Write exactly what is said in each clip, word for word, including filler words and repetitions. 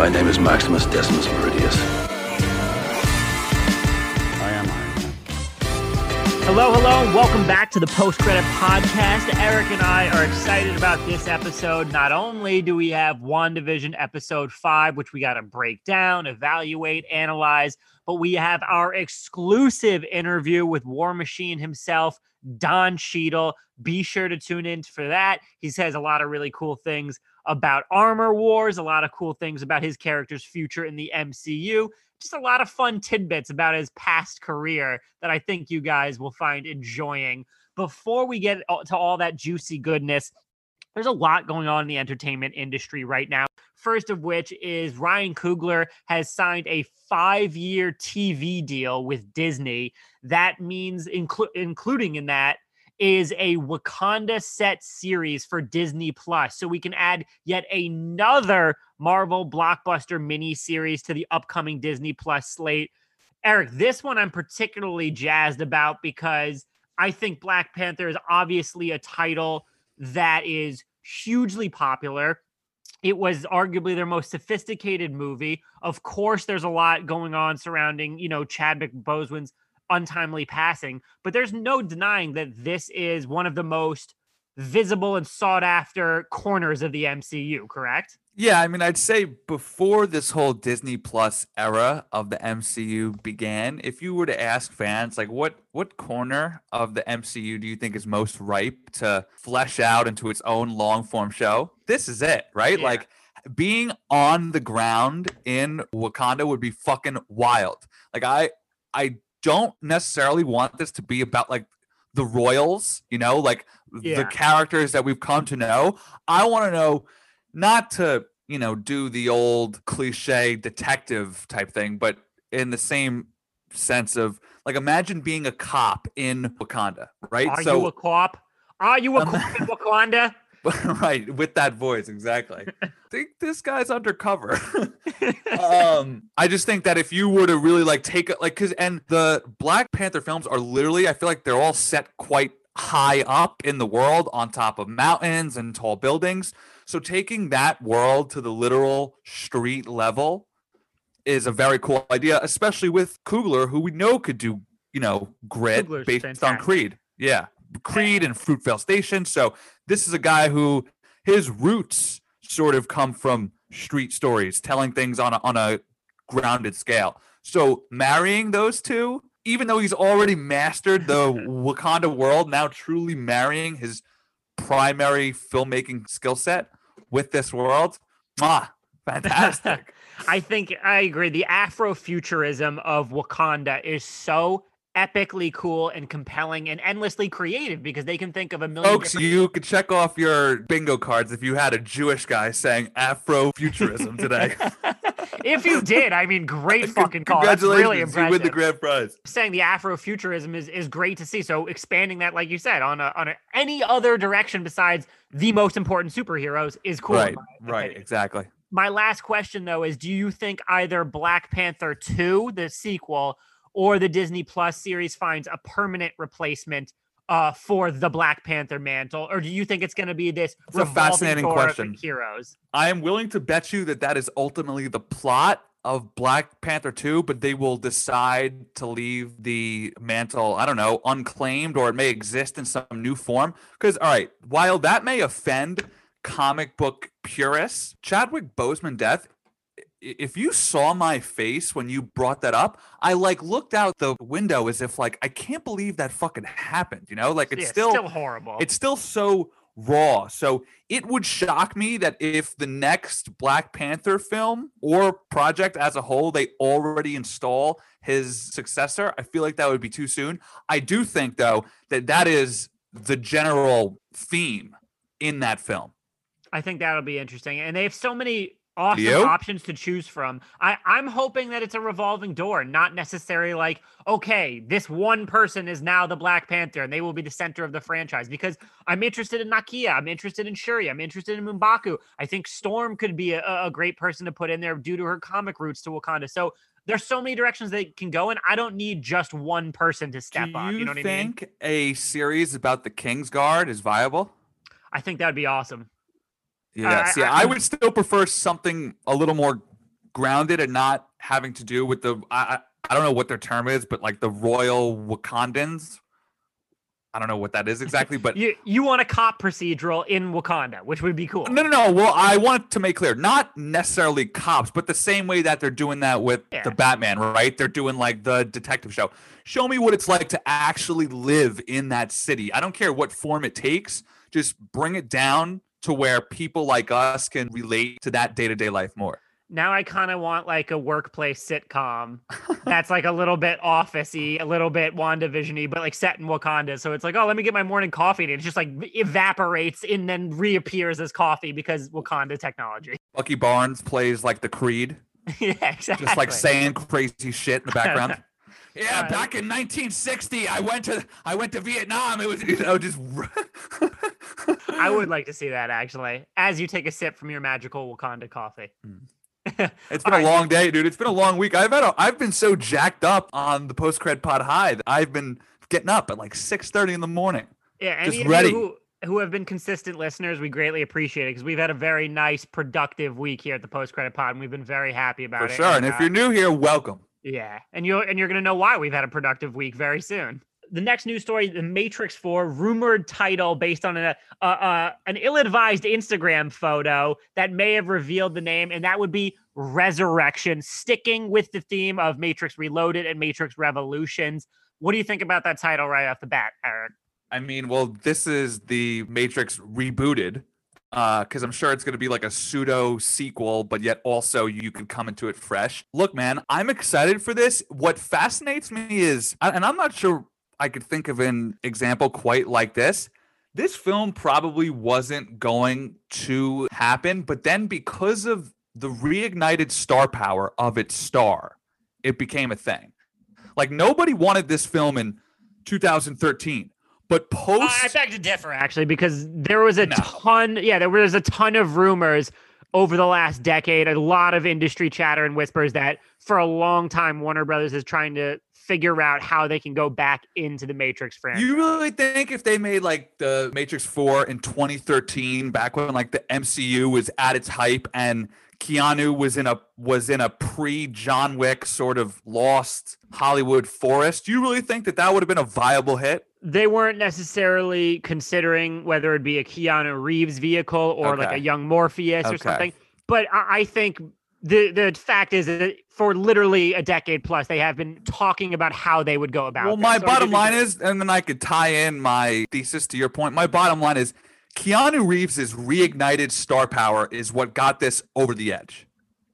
My name is Maximus Decimus Meridius. I am Iron Man. Hello, hello, and welcome back to the Post-Credit Podcast. Eric and I are excited about this episode. Not only do we have WandaVision Episode five, which we got to break down, evaluate, analyze, but we have our exclusive interview with War Machine himself, Don Cheadle. Be sure to tune in for that. He says a lot of really cool things about Armor Wars, a lot of cool things about his character's future in the M C U, just a lot of fun tidbits about his past career that I think you guys will find enjoying. Before we get to all that juicy goodness, there's a lot going on in the entertainment industry right now. First of which is Ryan Coogler has signed a five-year T V deal with Disney. That means, inclu- including in that, is a Wakanda set series for Disney Plus. So we can add yet another Marvel blockbuster mini-series to the upcoming Disney Plus slate. Eric, this one I'm particularly jazzed about because I think Black Panther is obviously a title that is hugely popular. It was arguably their most sophisticated movie. Of course, there's a lot going on surrounding, you know, Chadwick Boseman's untimely passing, but there's no denying that this is one of the most visible and sought after corners of the M C U, correct? Yeah, I mean, I'd say before this whole Disney Plus era of the M C U began, if you were to ask fans, like, what what corner of the M C U do you think is most ripe to flesh out into its own long form show? This is it, right? Yeah. Like, being on the ground in Wakanda would be fucking wild. Like, I I don't necessarily want this to be about, like, the royals, you know, like yeah. the characters that we've come to know. I want to know, not to, you know, do the old cliche detective type thing, but in the same sense of, like, imagine being a cop in Wakanda, right? Are so, you a cop? Are you a um, cop in Wakanda? Right, with that voice, exactly. I think this guy's undercover. um, I just think that if you were to really, like, take it, like, because, and the Black Panther films are literally, I feel like they're all set quite high up in the world on top of mountains and tall buildings. So taking that world to the literal street level is a very cool idea, especially with Coogler, who we know could do, you know, grit Coogler's based fantastic. On Creed. Yeah. Creed and Fruitvale Station. So this is a guy who his roots sort of come from street stories, telling things on a, on a grounded scale. So marrying those two, even though he's already mastered the Wakanda world, now truly marrying his primary filmmaking skill set with this world. Ah, fantastic. I think I agree. The Afrofuturism of Wakanda is so epically cool and compelling and endlessly creative because they can think of a million folks different- you could check off your bingo cards if you had a Jewish guy saying Afrofuturism today. If you did, I mean, great fucking call. Congratulations, that's really impressive. You win the grand prize. Saying the Afrofuturism is is great to see. So expanding that, like you said, on a, on a, any other direction besides the most important superheroes is cool. Right, right, exactly. My last question, though, is do you think either Black Panther two, the sequel, or the Disney Plus series finds a permanent replacement uh, for the Black Panther mantle? Or do you think it's going to be this it's revolving a fascinating door question. Of heroes? I am willing to bet you that that is ultimately the plot of Black Panther two, but they will decide to leave the mantle, I don't know, unclaimed, or it may exist in some new form. Because, all right, while that may offend comic book purists, Chadwick Boseman death, if you saw my face when you brought that up, I like looked out the window as if like, I can't believe that fucking happened. You know, like it's, yeah, it's still, still horrible. It's still so raw. So it would shock me that if the next Black Panther film or project as a whole, they already install his successor. I feel like that would be too soon. I do think though, that that is the general theme in that film. I think that'll be interesting. And they have so many awesome you? options to choose from. I, I'm hoping that it's a revolving door, not necessarily like, okay, this one person is now the Black Panther and they will be the center of the franchise, because I'm interested in Nakia. I'm interested in Shuri. I'm interested in M'Baku. I think Storm could be a, a great person to put in there due to her comic roots to Wakanda. So there's so many directions they can go in. I don't need just one person to step on. You, you know what I mean? Do you think a series about the Kingsguard is viable? I think that'd be awesome. Yes, uh, yeah. I, I, I would still prefer something a little more grounded and not having to do with the, I, I don't know what their term is, but like the royal Wakandans. I don't know what that is exactly, but you, you want a cop procedural in Wakanda, which would be cool. No, no, no. Well, I want to make clear, not necessarily cops, but the same way that they're doing that with yeah. the Batman, right? They're doing like the detective show. Show me what it's like to actually live in that city. I don't care what form it takes. Just bring it down to where people like us can relate to that day-to-day life more. Now I kind of want like a workplace sitcom that's like a little bit office-y, a little bit WandaVision-y, but like set in Wakanda. So it's like, oh, let me get my morning coffee. And it just like evaporates and then reappears as coffee because Wakanda technology. Bucky Barnes plays like the Creed. Yeah, exactly. Just like saying crazy shit in the background. Yeah, uh, back in nineteen sixty, I went to I went to Vietnam. It was, you know, just. I would like to see that actually, as you take a sip from your magical Wakanda coffee. Mm. It's been All a right. long day, dude. It's been a long week. I've had a, I've been so jacked up on the post-cred pod high that I've been getting up at like six thirty in the morning. Yeah, and just ready. Who, who have been consistent listeners, we greatly appreciate it because we've had a very nice, productive week here at the post-credit pod, and we've been very happy about For it. For sure. And, and if uh, you're new here, welcome. Yeah, and you're and you're gonna know why we've had a productive week very soon. The next news story, The Matrix four, rumored title based on an, uh, uh, an ill-advised Instagram photo that may have revealed the name, and that would be Resurrection, sticking with the theme of Matrix Reloaded and Matrix Revolutions. What do you think about that title right off the bat, Eric? I mean, well, this is the Matrix Rebooted, because uh, I'm sure it's going to be like a pseudo-sequel, but yet also you can come into it fresh. Look, man, I'm excited for this. What fascinates me is, and I'm not sure I could think of an example quite like this. This film probably wasn't going to happen, but then because of the reignited star power of its star, it became a thing. Like nobody wanted this film in two thousand thirteen, but post... Uh, I beg to differ actually, because there was a no. ton, yeah, there was a ton of rumors over the last decade, a lot of industry chatter and whispers that for a long time, Warner Brothers is trying to figure out how they can go back into the Matrix franchise. You really think if they made like the Matrix four in twenty thirteen, back when like the M C U was at its hype and Keanu was in a was in a pre-John Wick sort of lost Hollywood forest, you really think that that would have been a viable hit? They weren't necessarily considering whether it'd be a Keanu Reeves vehicle or okay. like a young Morpheus okay. or something. But I, I think... The the fact is that for literally a decade plus, they have been talking about how they would go about it. Well, this. my so bottom line is, and then I could tie in my thesis to your point. My bottom line is Keanu Reeves' reignited star power is what got this over the edge.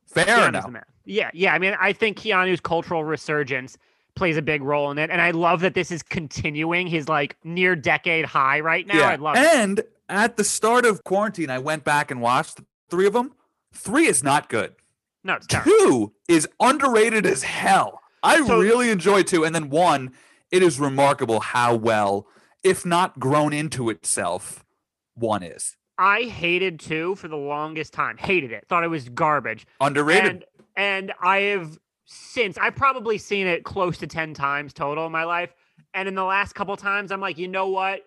Fair Keanu's enough. Yeah, yeah. I mean, I think Keanu's cultural resurgence plays a big role in it. And I love that this is continuing his like near decade high right now. Yeah. I love and it. And at the start of quarantine, I went back and watched three of them. Three is not good. No, it's terrible. Two is underrated as hell. I so, really enjoy two. And then one, it is remarkable how well, if not grown into itself, one is. I hated two for the longest time. Hated it. Thought it was garbage. Underrated. And, and I have since, I've probably seen it close to ten times total in my life. And in the last couple times, I'm like, you know what?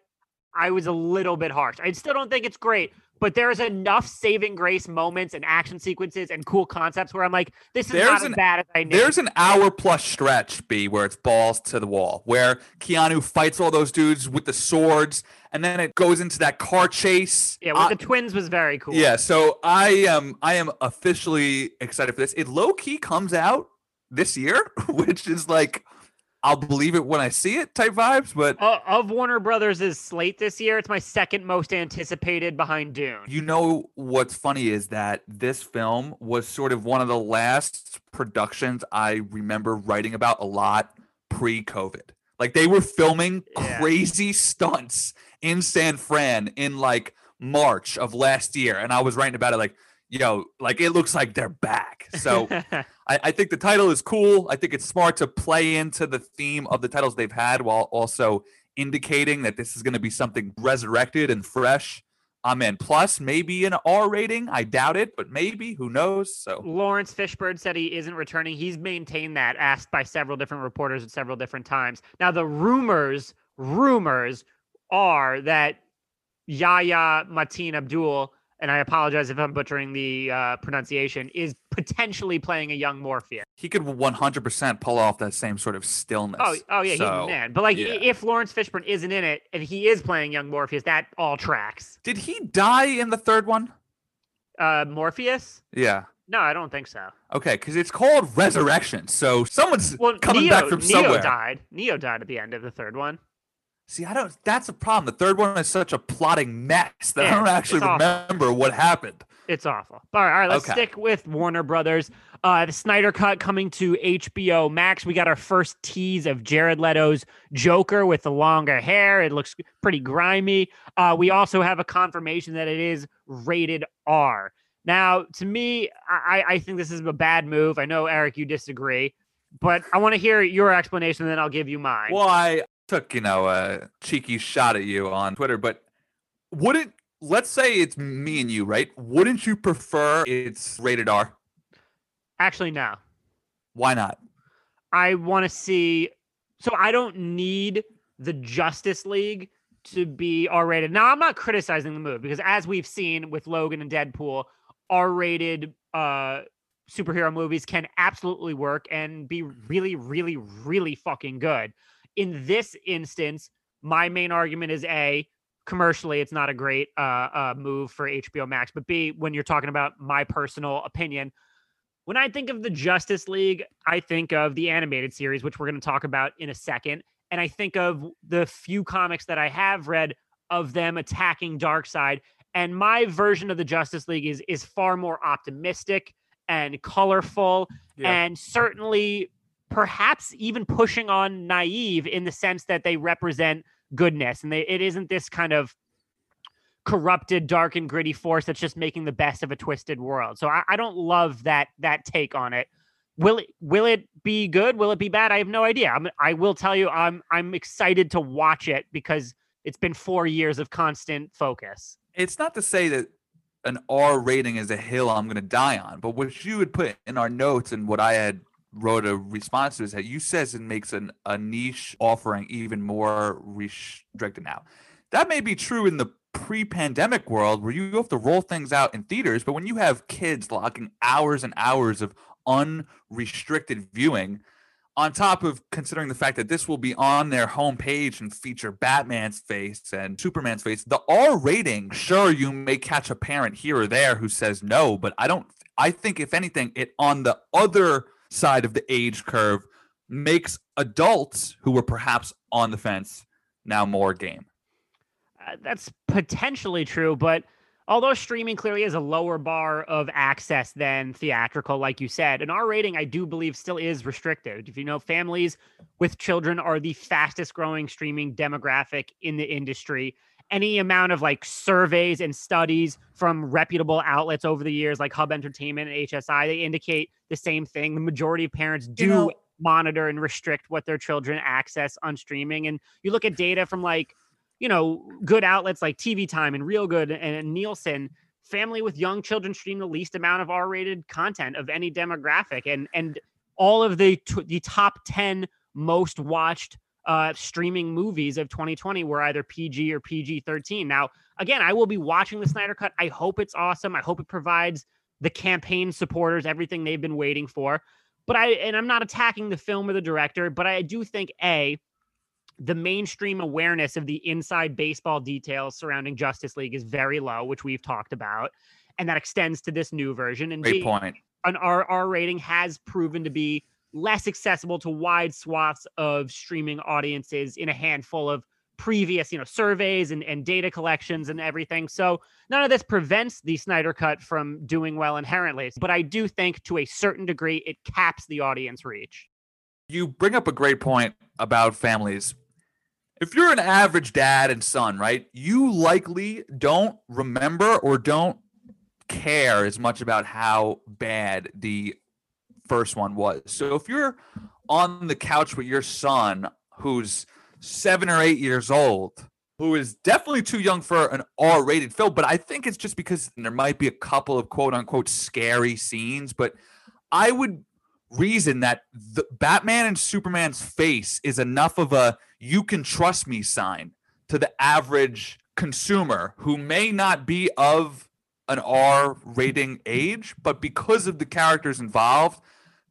I was a little bit harsh. I still don't think it's great. But there's enough saving grace moments and action sequences and cool concepts where I'm like, this is there's not an, as bad as I knew. There's an hour plus stretch, B, where it's balls to the wall, where Keanu fights all those dudes with the swords, and then it goes into that car chase. Yeah, with uh, the twins was very cool. Yeah, so I am I am officially excited for this. It low-key comes out this year, which is like... I'll believe it when I see it type vibes, but... Uh, of Warner Brothers' slate this year, it's my second most anticipated behind Dune. You know what's funny is that this film was sort of one of the last productions I remember writing about a lot pre-COVID. Like, they were filming yeah. crazy stunts in San Fran in, like, March of last year, and I was writing about it like, yo, like, it looks like they're back. So... I think the title is cool. I think it's smart to play into the theme of the titles they've had while also indicating that this is going to be something resurrected and fresh. I'm in. Plus, maybe an R rating. I doubt it, but maybe. Who knows? So Lawrence Fishburne said he isn't returning. He's maintained that, asked by several different reporters at several different times. Now, the rumors, rumors are that Yahya Mateen Abdul and I apologize if I'm butchering the uh, pronunciation, is potentially playing a young Morpheus. He could one hundred percent pull off that same sort of stillness. Oh, oh yeah, so, he's man. But like, yeah. if Lawrence Fishburne isn't in it and he is playing young Morpheus, that all tracks. Did he die in the third one? Uh, Morpheus? Yeah. No, I don't think so. Okay, because it's called Resurrection, so someone's well, coming Neo, back from Neo somewhere. Died. Neo died at the end of the third one. See, I don't. That's a problem. The third one is such a plotting mess that yeah, I don't actually remember what happened. It's awful. All right, all right let's okay. stick with Warner Brothers. Uh, the Snyder Cut coming to H B O Max. We got our first tease of Jared Leto's Joker with the longer hair. It looks pretty grimy. Uh, we also have a confirmation that it is rated R. Now, to me, I, I think this is a bad move. I know, Eric, you disagree, but I want to hear your explanation, and then I'll give you mine. Well, I took, you know, a cheeky shot at you on Twitter, but wouldn't, let's say it's me and you, right? Wouldn't you prefer it's rated R? Actually, no. Why not? I want to see, so I don't need the Justice League to be R-rated. Now, I'm not criticizing the move, because as we've seen with Logan and Deadpool, R-rated uh, superhero movies can absolutely work and be really, really, really fucking good. In this instance, my main argument is A, commercially, it's not a great uh, uh, move for H B O Max, but B, when you're talking about my personal opinion, when I think of the Justice League, I think of the animated series, which we're going to talk about in a second, and I think of the few comics that I have read of them attacking Darkseid. And my version of the Justice League is is far more optimistic and colorful, yeah. and certainly perhaps even pushing on naive in the sense that they represent goodness. And they, it isn't this kind of corrupted, dark and gritty force that's just making the best of a twisted world. So I, I don't love that that take on it. Will it will it be good? Will it be bad? I have no idea. I'm, I will tell you, I'm I'm excited to watch it because it's been four years of constant focus. It's not to say that an R rating is a hill I'm going to die on, but what you would put in our notes and what I had wrote a response to is that you says it makes an, a niche offering even more restricted now. That may be true in the pre-pandemic world where you have to roll things out in theaters, but when you have kids locking hours and hours of unrestricted viewing, on top of considering the fact that this will be on their homepage and feature Batman's face and Superman's face, the R rating, sure, you may catch a parent here or there who says no, but I don't, I think if anything, it on the other side of the age curve makes adults who were perhaps on the fence now more game. Uh, that's potentially true, but although streaming clearly is a lower bar of access than theatrical, like you said, an R rating, I do believe, still is restricted. If you know, families with children are the fastest growing streaming demographic in the industry. Any amount of like surveys and studies from reputable outlets over the years, like Hub Entertainment and H S I, they indicate the same thing. The majority of parents do you know, monitor and restrict what their children access on streaming. And you look at data from like, you know, good outlets like T V Time and Real Good and Nielsen, family with young children stream the least amount of R-rated content of any demographic. And and all of the t- the top ten most watched uh, streaming movies of twenty twenty were either P G or P G thirteen. Now, again, I will be watching the Snyder Cut. I hope it's awesome. I hope it provides the campaign supporters everything they've been waiting for. But I and I'm not attacking the film or the director, but I do think, A, the mainstream awareness of the inside baseball details surrounding Justice League is very low, which we've talked about, and that extends to this new version. And Great point. An R rating has proven to be less accessible to wide swaths of streaming audiences in a handful of previous, you know, surveys and, and data collections and everything. So none of this prevents the Snyder Cut from doing well inherently, but I do think to a certain degree, it caps the audience reach. You bring up a great point about families. If you're an average dad and son, right, you likely don't remember or don't care as much about how bad the first one was. So if you're on the couch with your son who's seven or eight years old, who is definitely too young for an R-rated film, but I think it's just because there might be a couple of quote-unquote scary scenes, but I would reason that the Batman and Superman's face is enough of a you can trust me sign to the average consumer who may not be of an R rating age, but because of the characters involved,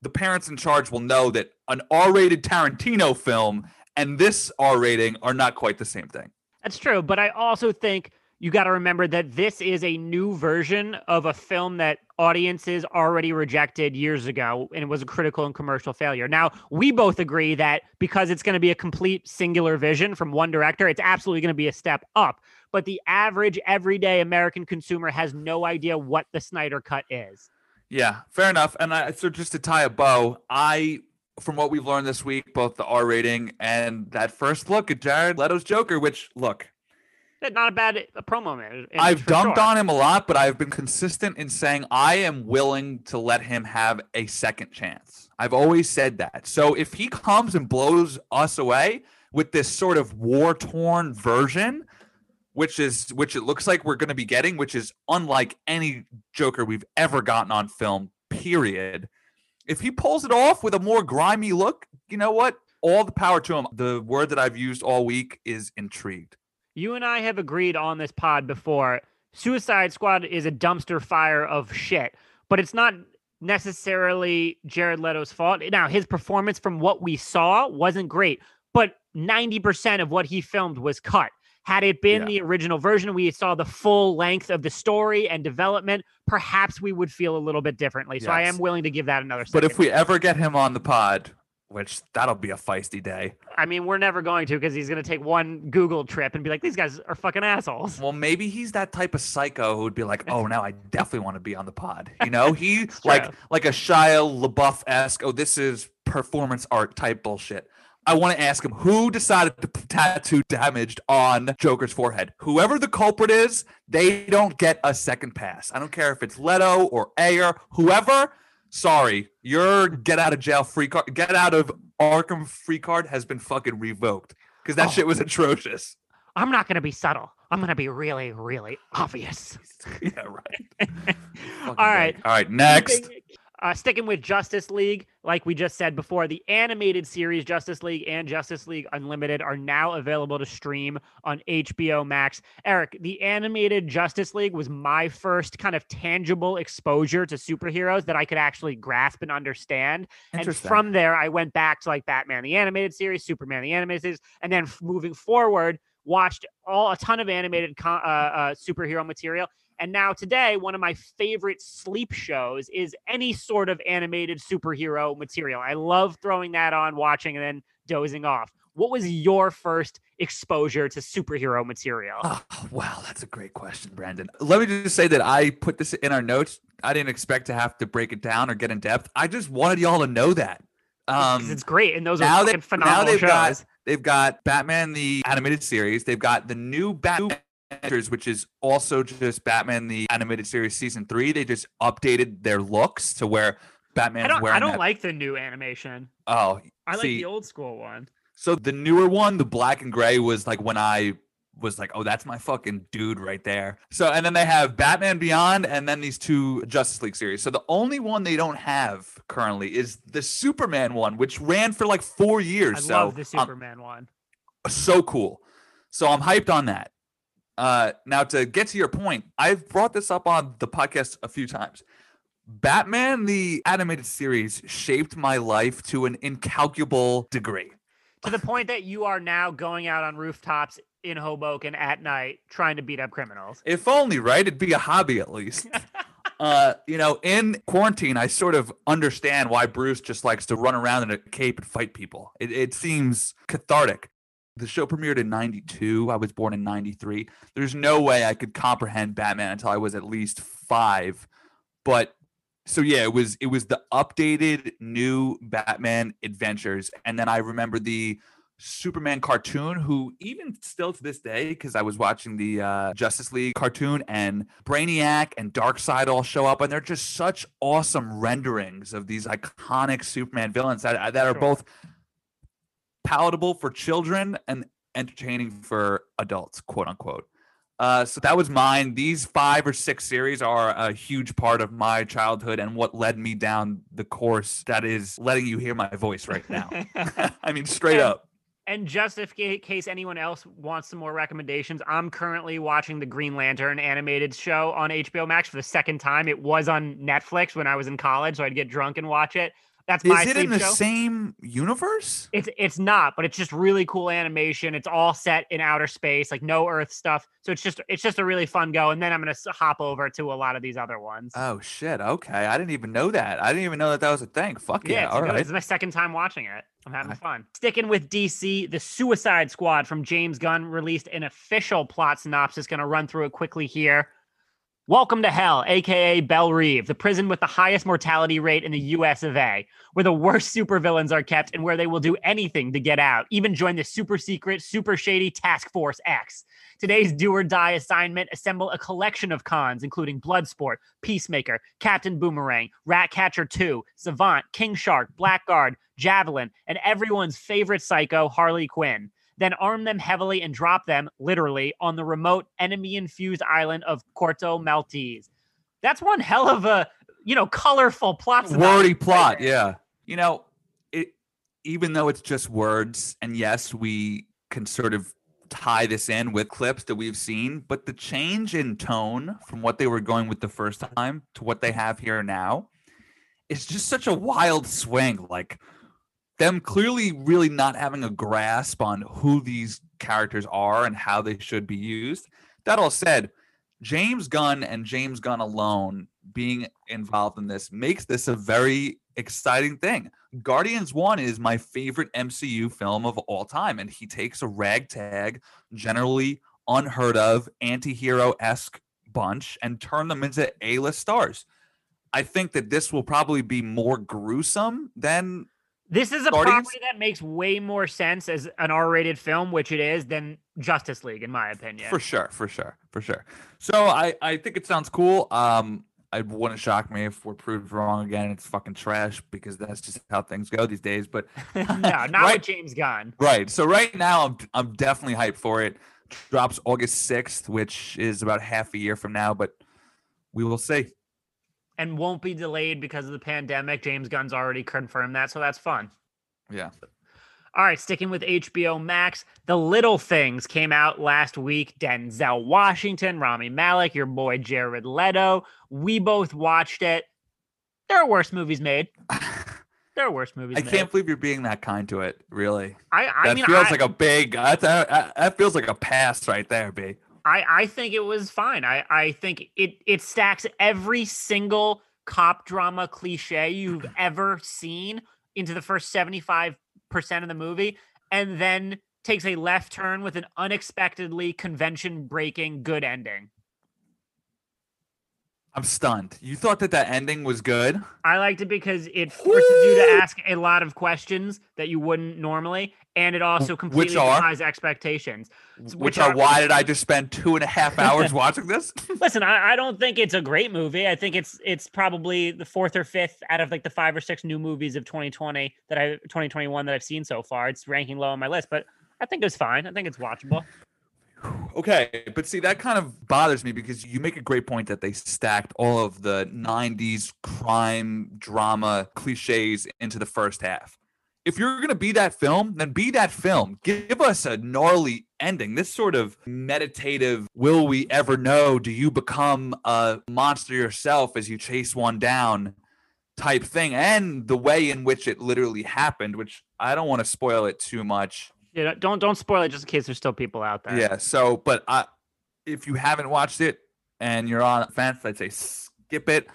the parents in charge will know that an R-rated Tarantino film and this R rating are not quite the same thing. That's true, but I also think you got to remember that this is a new version of a film that audiences already rejected years ago, and it was a critical and commercial failure. Now, we both agree that because it's going to be a complete singular vision from one director, it's absolutely going to be a step up. But the average everyday American consumer has no idea what the Snyder Cut is. Yeah, fair enough. And I, so just to tie a bow, I, from what we've learned this week, both the R rating and that first look at Jared Leto's Joker, which, look, not a bad promo, man. I've dumped sure. on him a lot, but I've been consistent in saying I am willing to let him have a second chance. I've always said that. So if he comes and blows us away with this sort of war-torn version, which is which it looks like we're going to be getting, which is unlike any Joker we've ever gotten on film, period. If he pulls it off with a more grimy look, you know what? All the power to him. The word that I've used all week is intrigued. You and I have agreed on this pod before. Suicide Squad is a dumpster fire of shit, but it's not necessarily Jared Leto's fault. Now, his performance from what we saw wasn't great, but ninety percent of what he filmed was cut. Had it been yeah. the original version, we saw the full length of the story and development, perhaps we would feel a little bit differently. So yes. I am willing to give that another second. But if we ever get him on the pod, which that'll be a feisty day. I mean, we're never going to, because he's going to take one Google trip and be like, these guys are fucking assholes. Well, maybe he's that type of psycho who would be like, oh, now I definitely want to be on the pod. You know, he like like a Shia LaBeouf-esque, oh, this is performance art type bullshit. I want to ask him, who decided to tattoo damaged on Joker's forehead? Whoever the culprit is, they don't get a second pass. I don't care if it's Leto or Ayer, whoever. Sorry, your get out of jail free card, get out of Arkham free card has been fucking revoked because that oh. shit was atrocious. I'm not going to be subtle. I'm going to be really, really obvious. Yeah, right. All right. Big. All right, next. Uh, sticking with Justice League, like we just said before, the animated series Justice League and Justice League Unlimited are now available to stream on H B O Max. Eric, the animated Justice League was my first kind of tangible exposure to superheroes that I could actually grasp and understand. And from there, I went back to like Batman the Animated Series, Superman the Animated Series, and then moving forward, watched all a ton of animated uh, uh, superhero material. And now today, one of my favorite sleep shows is any sort of animated superhero material. I love throwing that on, watching, and then dozing off. What was your first exposure to superhero material? Oh, wow, that's a great question, Brandon. Let me just say that I put this in our notes. I didn't expect to have to break it down or get in depth. I just wanted y'all to know that. Um, it's great, and those are they, phenomenal now they've shows. Got, they've got Batman the Animated Series. They've got the new Batman, which is also just Batman the Animated Series season three. They just updated their looks to where Batman's I wearing. I don't that. like the new animation. Oh, I see, like the old school one. So the newer one, the black and gray, was like when I was like, oh, that's my fucking dude right there. So and then they have Batman Beyond and then these two Justice League series. So the only one they don't have currently is the Superman one, which ran for like four years. I so, love the Superman um, one. So cool. So I'm hyped on that. Uh, now, to get to your point, I've brought this up on the podcast a few times. Batman, the Animated Series, shaped my life to an incalculable degree. To the point that you are now going out on rooftops in Hoboken at night trying to beat up criminals. If only, right? It'd be a hobby at least. uh, you know, in quarantine, I sort of understand why Bruce just likes to run around in a cape and fight people. It, it seems cathartic. The show premiered in ninety-two. I was born in ninety-three. There's no way I could comprehend Batman until I was at least five. But so, yeah, it was it was the updated new Batman adventures. And then I remember the Superman cartoon, who even still to this day, because I was watching the uh, Justice League cartoon, and Brainiac and Darkseid all show up. And they're just such awesome renderings of these iconic Superman villains that, that are sure. both palatable for children and entertaining for adults, quote unquote. Uh, so that was mine. These five or six series are a huge part of my childhood and what led me down the course that is letting you hear my voice right now. I mean, straight and, up. And just in case anyone else wants some more recommendations, I'm currently watching the Green Lantern animated show on H B O Max for the second time. It was on Netflix when I was in college, so I'd get drunk and watch it. That's my sleep show. Is it in the same universe? It's it's not, but it's just really cool animation. It's all set in outer space, like no Earth stuff. So it's just it's just a really fun go. And then I'm going to hop over to a lot of these other ones. Oh, shit. Okay. I didn't even know that. I didn't even know that that was a thing. Fuck yeah. yeah all right. It's my second time watching it. I'm having fun. Sticking with D C, The Suicide Squad from James Gunn released an official plot synopsis. Going to run through it quickly here. Welcome to Hell, a k a. Belle Reve, the prison with the highest mortality rate in the U S of A, where the worst supervillains are kept and where they will do anything to get out, even join the super-secret, super-shady Task Force X. Today's do-or-die assignment, assemble a collection of cons, including Bloodsport, Peacemaker, Captain Boomerang, Ratcatcher two, Savant, King Shark, Blackguard, Javelin, and everyone's favorite psycho, Harley Quinn. Then arm them heavily and drop them, literally, on the remote enemy-infused island of Corto Maltese. That's one hell of a, you know, colorful plot. Wordy plot, yeah. You know, it, even though it's just words, and yes, we can sort of tie this in with clips that we've seen, but the change in tone from what they were going with the first time to what they have here now is just such a wild swing, like... them clearly really not having a grasp on who these characters are and how they should be used. That all said, James Gunn and James Gunn alone being involved in this makes this a very exciting thing. Guardians one is my favorite M C U film of all time, and he takes a ragtag, generally unheard of, anti-hero-esque bunch and turned them into A-list stars. I think that this will probably be more gruesome than... This is a Guardians? property that makes way more sense as an R-rated film, which it is, than Justice League, in my opinion. For sure, for sure, for sure. So I, I think it sounds cool. Um, it wouldn't shock me if we're proved wrong again. It's fucking trash because that's just how things go these days. But no, not right, with James Gunn. Right. So right now, I'm I'm definitely hyped for it. Drops August sixth, which is about half a year from now, but we will see. And won't be delayed because of the pandemic. James Gunn's already confirmed that, so that's fun. Yeah. All right, sticking with H B O Max, The Little Things came out last week. Denzel Washington, Rami Malek, your boy Jared Leto. We both watched it. There are worse movies made. There are worse movies I made. I can't believe you're being that kind to it, really. I, I that mean, feels I, like a big, that, that, that feels like a pass right there, B. I, I think it was fine. I, I think it it stacks every single cop drama cliche you've ever seen into the first seventy-five percent of the movie and then takes a left turn with an unexpectedly convention-breaking good ending. I'm stunned. You thought that that ending was good? I liked it because it forces Woo! you to ask a lot of questions that you wouldn't normally, and it also completely defies expectations. Which, which are, are why did I just spend two and a half hours watching this? Listen, I, I don't think it's a great movie. I think it's it's probably the fourth or fifth out of like the five or six new movies of twenty twenty that I twenty twenty-one that I've seen so far. It's ranking low on my list, but I think it was fine. I think it's watchable. Okay, but see, that kind of bothers me because you make a great point that they stacked all of the nineties crime drama cliches into the first half. If you're going to be that film, then be that film. Give us a gnarly ending. This sort of meditative, will we ever know, do you become a monster yourself as you chase one down type thing, and the way in which it literally happened, which I don't want to spoil it too much. Yeah, don't don't spoil it just in case there's still people out there. Yeah, so, but I, if you haven't watched it and you're on a fence, I'd say skip it.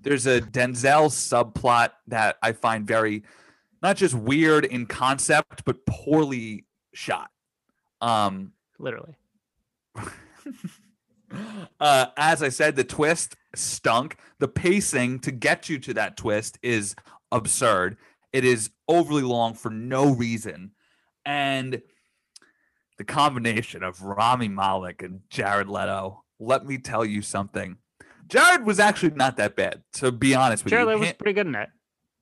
There's a Denzel subplot that I find very, not just weird in concept, but poorly shot. Um, Literally. uh, as I said, the twist stunk. The pacing to get you to that twist is absurd. It is overly long for no reason. And the combination of Rami Malek and Jared Leto, let me tell you something. Jared was actually not that bad, to be honest with you. Jared Leto was pretty good in it.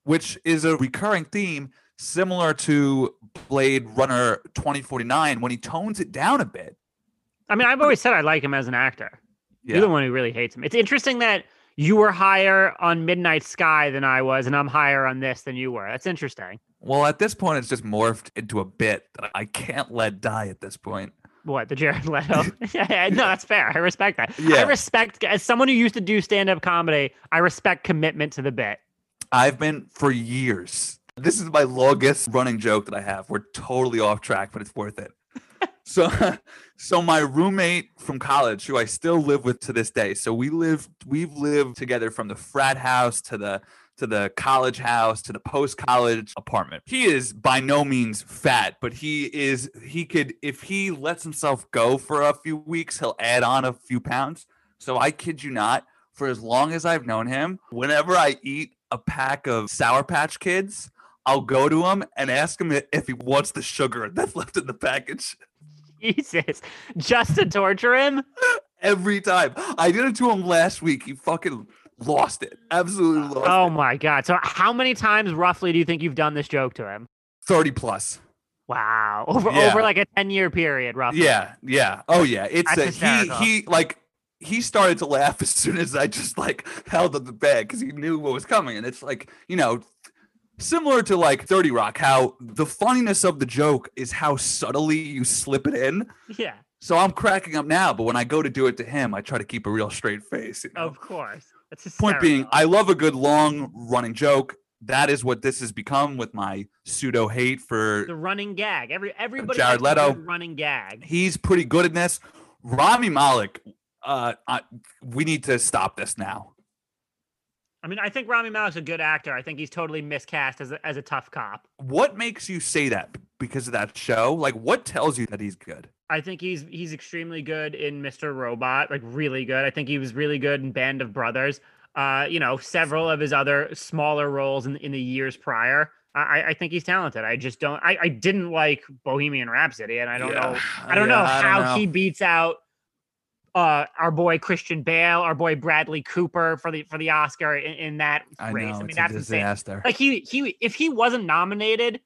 Which is a recurring theme similar to Blade Runner twenty forty-nine when he tones it down a bit. I mean, I've always said I like him as an actor. Yeah. You're the one who really hates him. It's interesting that you were higher on Midnight Sky than I was, and I'm higher on this than you were. That's interesting. Well, at this point, it's just morphed into a bit that I can't let die at this point. What, the Jared Leto? No, that's fair. I respect that. Yeah. I respect, as someone who used to do stand-up comedy, I respect commitment to the bit. I've been for years. This is my longest running joke that I have. We're totally off track, but it's worth it. So, so my roommate from college, who I still live with to this day. So we lived, we've lived together from the frat house to the to the college house to the post-college apartment. He is by no means fat, but he is. He could, if he lets himself go for a few weeks, he'll add on a few pounds. So I kid you not, for as long as I've known him, whenever I eat a pack of Sour Patch Kids, I'll go to him and ask him if he wants the sugar that's left in the package. Jesus, just to torture him? Every time. I did it to him last week. He fucking lost it. Absolutely lost oh, it. Oh my God. So how many times roughly do you think you've done this joke to him? thirty plus. Wow. Over yeah. over like a ten year period roughly. Yeah. Yeah. Oh yeah. It's a, he, he like he started to laugh as soon as I just like held up the bag because he knew what was coming. And it's like, you know, similar to like thirty rock, how the funniness of the joke is how subtly you slip it in. Yeah. So I'm cracking up now, but when I go to do it to him, I try to keep a real straight face. You know? Of course. That's hysterical. Point being, I love a good long running joke. That is what this has become with my pseudo hate for the running gag. Every everybody Jared Leto running gag. He's pretty good in this. Rami Malek, uh, I, we need to stop this now. I mean, I think Rami Malek's a good actor. I think he's totally miscast as a, as a tough cop. What makes you say that? Because of that show? Like, what tells you that he's good? I think he's he's extremely good in Mister Robot. Like, really good. I think he was really good in Band of Brothers. Uh, you know, several of his other smaller roles in, in the years prior. I, I think he's talented. I just don't... I, I didn't like Bohemian Rhapsody, and I don't yeah. know... I don't yeah, know I don't how know. He beats out... Uh, our boy Christian Bale, our boy Bradley Cooper for the for the Oscar in, in that I race. Know, I mean, it's that's a disaster. Insane. Like he he, if he wasn't nominated,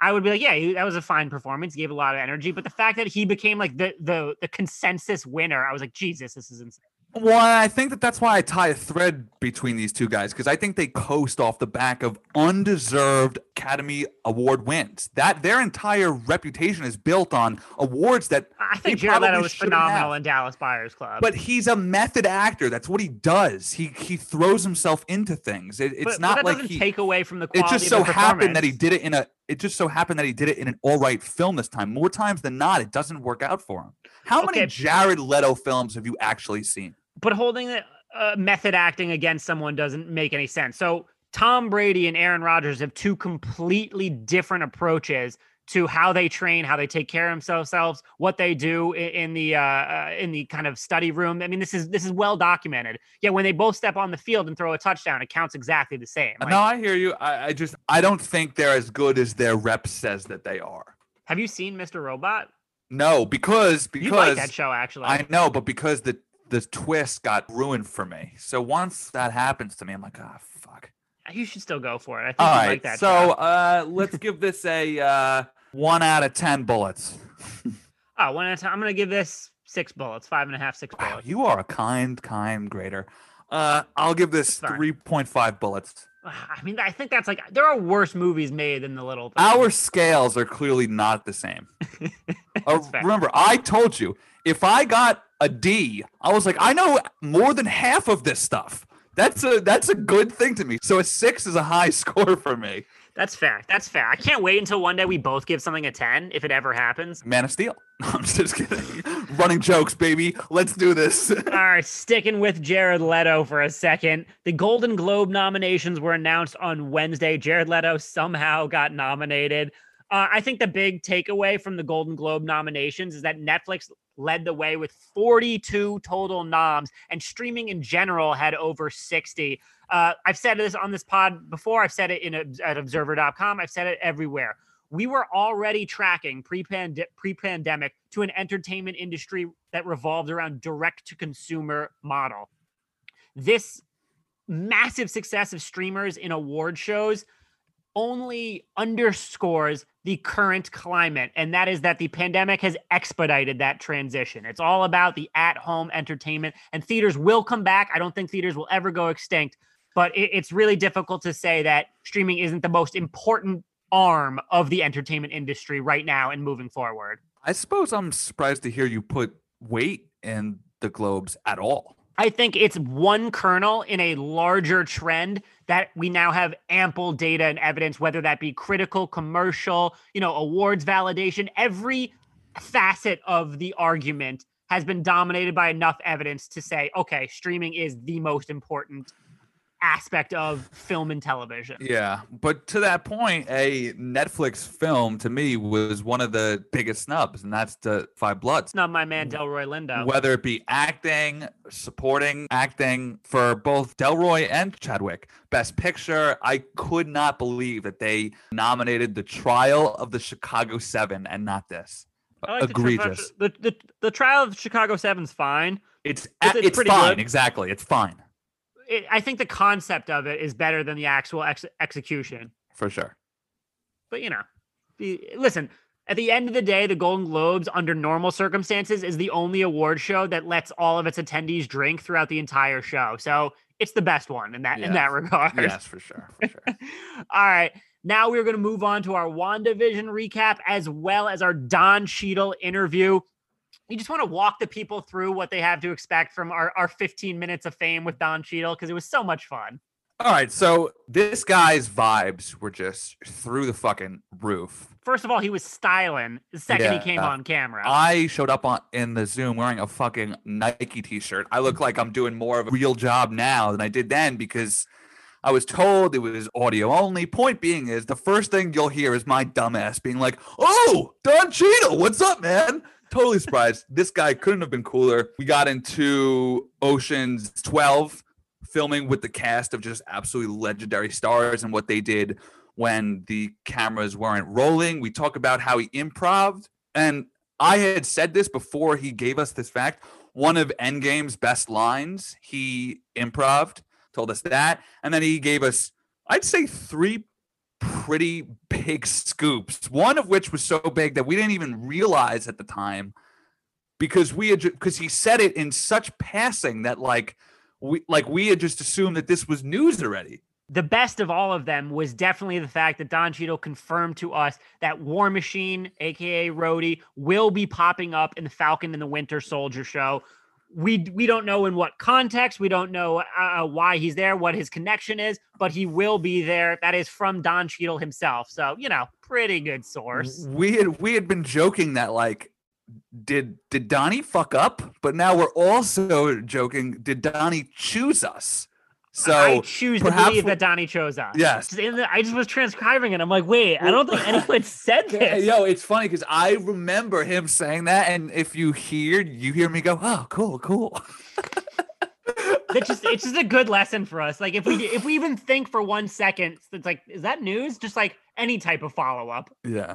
I would be like, yeah, he, that was a fine performance. He gave a lot of energy, but the fact that he became like the the the consensus winner, I was like, Jesus, this is insane. Well, I think that that's why I tie a thread between these two guys, because I think they coast off the back of undeserved Academy Award wins. That their entire reputation is built on awards that I think Jared Leto was phenomenal in Dallas Buyers Club. But he's a method actor. That's what he does. He he throws himself into things. It, it's but, not but that like doesn't he take away from the quality. It just so of the happened that he did it in a. It just so happened that he did it in an all right film this time. More times than not, it doesn't work out for him. How okay. many Jared Leto films have you actually seen? But holding the uh, method acting against someone doesn't make any sense. So Tom Brady and Aaron Rodgers have two completely different approaches to how they train, how they take care of themselves, what they do in the uh, in the kind of study room. I mean, this is this is well documented. Yet when they both step on the field and throw a touchdown, it counts exactly the same. Like, no, I hear you. I, I just I don't think they're as good as their rep says that they are. Have you seen Mister Robot? No, because because you like that show actually. I know, but because the the twist got ruined for me. So once that happens to me, I'm like, ah, oh, fuck. You should still go for it. I think All you right. like that. So uh, let's give this a uh, one out of ten bullets. oh, one out of ten. I'm going to give this six bullets, five and a half, six bullets. Wow, you are a kind, kind grader. Uh, I'll give this three point five bullets. I mean, I think that's like, there are worse movies made than The Little Things. Our scales are clearly not the same. uh, remember, I told you, if I got a D, I was like, I know more than half of this stuff. That's a that's a good thing to me. So a six is a high score for me. That's fair. That's fair. I can't wait until one day we both give something a ten, if it ever happens. Man of Steel. I'm just kidding. Running jokes, baby. Let's do this. All right, sticking with Jared Leto for a second. The Golden Globe nominations were announced on Wednesday. Jared Leto somehow got nominated. Uh, I think the big takeaway from the Golden Globe nominations is that Netflix led the way with forty-two total noms, and streaming in general had over sixty. Uh, I've said this on this pod before. I've said it in at observer dot com. I've said it everywhere. We were already tracking pre-pand- pre-pandemic to an entertainment industry that revolved around direct-to-consumer model. This massive success of streamers in award shows only underscores the current climate, and that is that the pandemic has expedited that transition. It's all about the at-home entertainment, and theaters will come back. I don't think theaters will ever go extinct, but it's really difficult to say that streaming isn't the most important arm of the entertainment industry right now and moving forward. I suppose I'm surprised to hear you put weight in the Globes at all. I think it's one kernel in a larger trend that we now have ample data and evidence, whether that be critical, commercial, you know, awards validation. Every facet of the argument has been dominated by enough evidence to say, okay, streaming is the most important aspect of film and television. Yeah, but to that point, a Netflix film to me was one of the biggest snubs, and that's the Five Bloods. Snub my man Delroy Lindo. Whether it be acting, supporting acting for both Delroy and Chadwick. Best Picture, I could not believe that they nominated The Trial of the Chicago Seven and not this. Like egregious. The, the, the, the Trial of the Chicago Seven's fine. It's it's, it's, it's pretty fine. Good. Exactly, it's fine. It, I think the concept of it is better than the actual ex- execution. For sure. But, you know, the, listen, at the end of the day, the Golden Globes, under normal circumstances, is the only award show that lets all of its attendees drink throughout the entire show. So it's the best one in that yes. in that regard. Yes, for sure. For sure. All right. Now we're going to move on to our WandaVision recap as well as our Don Cheadle interview. We just want to walk the people through what they have to expect from our, our fifteen minutes of fame with Don Cheadle, because it was so much fun. All right, so this guy's vibes were just through the fucking roof. First of all, he was styling the second yeah, he came uh, on camera. I showed up on in the Zoom wearing a fucking Nike t-shirt. I look like I'm doing more of a real job now than I did then because I was told it was audio only. Point being is the first thing you'll hear is my dumbass being like, oh, Don Cheadle, what's up, man? Totally surprised. This guy couldn't have been cooler. We got into Ocean's twelve, filming with the cast of just absolutely legendary stars and what they did when the cameras weren't rolling. We talk about how he improved. And I had said this before he gave us this fact. One of Endgame's best lines, he improved, told us that. And then he gave us, I'd say, three pretty big scoops, one of which was so big that we didn't even realize at the time because we had because he said it in such passing that like we like we had just assumed that this was news already. The best of all of them was definitely the fact that Don Cheadle confirmed to us that War Machine, aka Rhodey, will be popping up in the Falcon and the Winter Soldier show. We we don't know in what context. We don't know uh, why he's there, what his connection is, but he will be there. That is from Don Cheadle himself. So, you know, pretty good source. We had we had been joking that, like, did did Donnie fuck up? But now we're also joking, did Donnie choose us? So I choose to believe that Donnie chose us. Yes. The, I just was transcribing it. I'm like, wait, I don't think anyone said this. Yo, it's funny because I remember him saying that. And if you hear, you hear me go, oh, cool, cool. It's just, it's just a good lesson for us. Like if we if we even think for one second, it's like, is that news? Just like any type of follow-up. Yeah.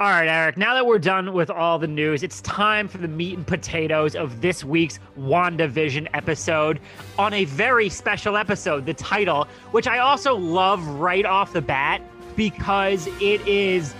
All right, Eric, now that we're done with all the news, it's time for the meat and potatoes of this week's WandaVision episode on a very special episode, the title, which I also love right off the bat because it is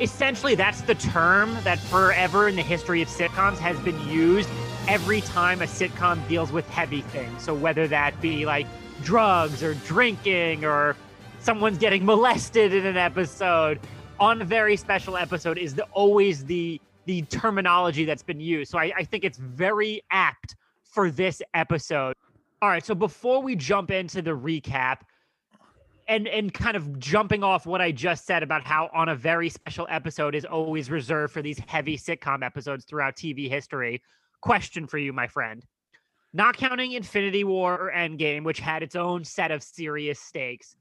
essentially that's the term that forever in the history of sitcoms has been used every time a sitcom deals with heavy things. So whether that be like drugs or drinking or someone's getting molested in an episode, on a very special episode is the, always the the terminology that's been used. So I, I think it's very apt for this episode. All right, so before we jump into the recap and, and kind of jumping off what I just said about how on a very special episode is always reserved for these heavy sitcom episodes throughout T V history, question for you, my friend. Not counting Infinity War or Endgame, which had its own set of serious stakes,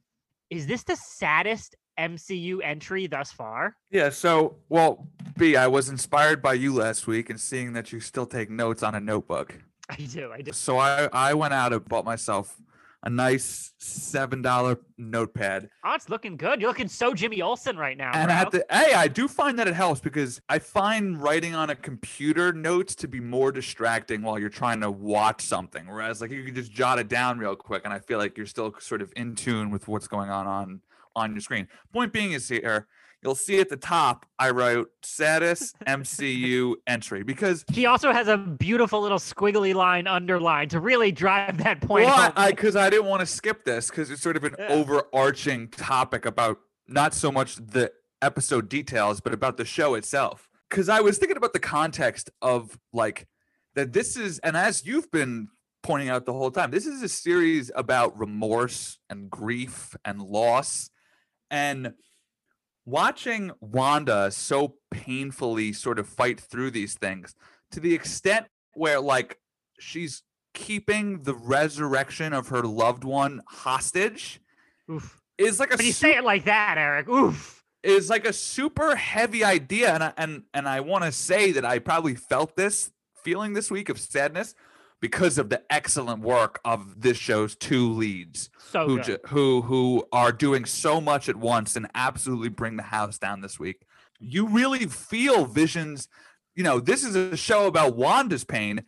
is this the saddest M C U entry thus far? Yeah, so, well, B, I was inspired by you last week and seeing that you still take notes on a notebook. I do, I do. So I, I went out and bought myself a nice seven dollar notepad. Oh, it's looking good. You're looking so Jimmy Olsen right now. And bro. I have to, hey, I do find that it helps because I find writing on a computer notes to be more distracting while you're trying to watch something. Whereas like you can just jot it down real quick. And I feel like you're still sort of in tune with what's going on on, on your screen. Point being is here, you'll see at the top, I wrote saddest M C U entry because she also has a beautiful little squiggly line underlined to really drive that point. Well, I, because I didn't want to skip this because it's sort of an yeah. overarching topic about not so much the episode details, but about the show itself. Because I was thinking about the context of like that this is, and as you've been pointing out the whole time, this is a series about remorse and grief and loss and watching Wanda so painfully sort of fight through these things to the extent where like she's keeping the resurrection of her loved one hostage. Oof. Is like a when you su- say it like that, Eric. Oof. Is like a super heavy idea. And I, and and I want to say that I probably felt this feeling this week of sadness because of the excellent work of this show's two leads so who, ju- who who are doing so much at once and absolutely bring the house down this week. You really feel Vision's, you know, this is a show about Wanda's pain.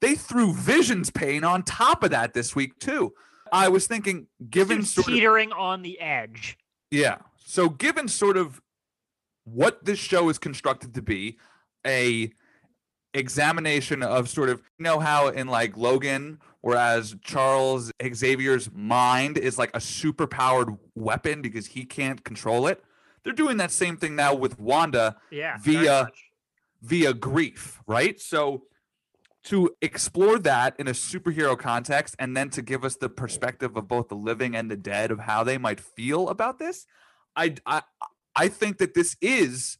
They threw Vision's pain on top of that this week too. I was thinking, given sort of, teetering on the edge. Yeah. So given sort of what this show is constructed to be, a examination of sort of, you know how in like Logan, whereas Charles Xavier's mind is like a super powered weapon because he can't control it. They're doing that same thing now with Wanda yeah, via via grief, right? So to explore that in a superhero context and then to give us the perspective of both the living and the dead of how they might feel about this, I I I think that this is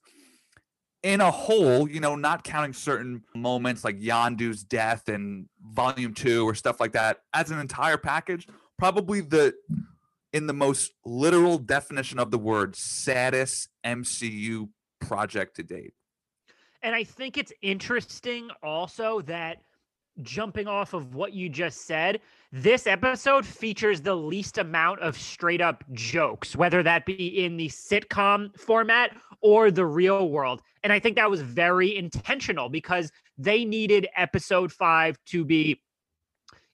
in a whole, you know, not counting certain moments like Yondu's death and volume two or stuff like that, as an entire package, probably the, in the most literal definition of the word, saddest M C U project to date. And I think it's interesting also that jumping off of what you just said, this episode features the least amount of straight up jokes, whether that be in the sitcom format or the real world. And I think that was very intentional because they needed episode five to be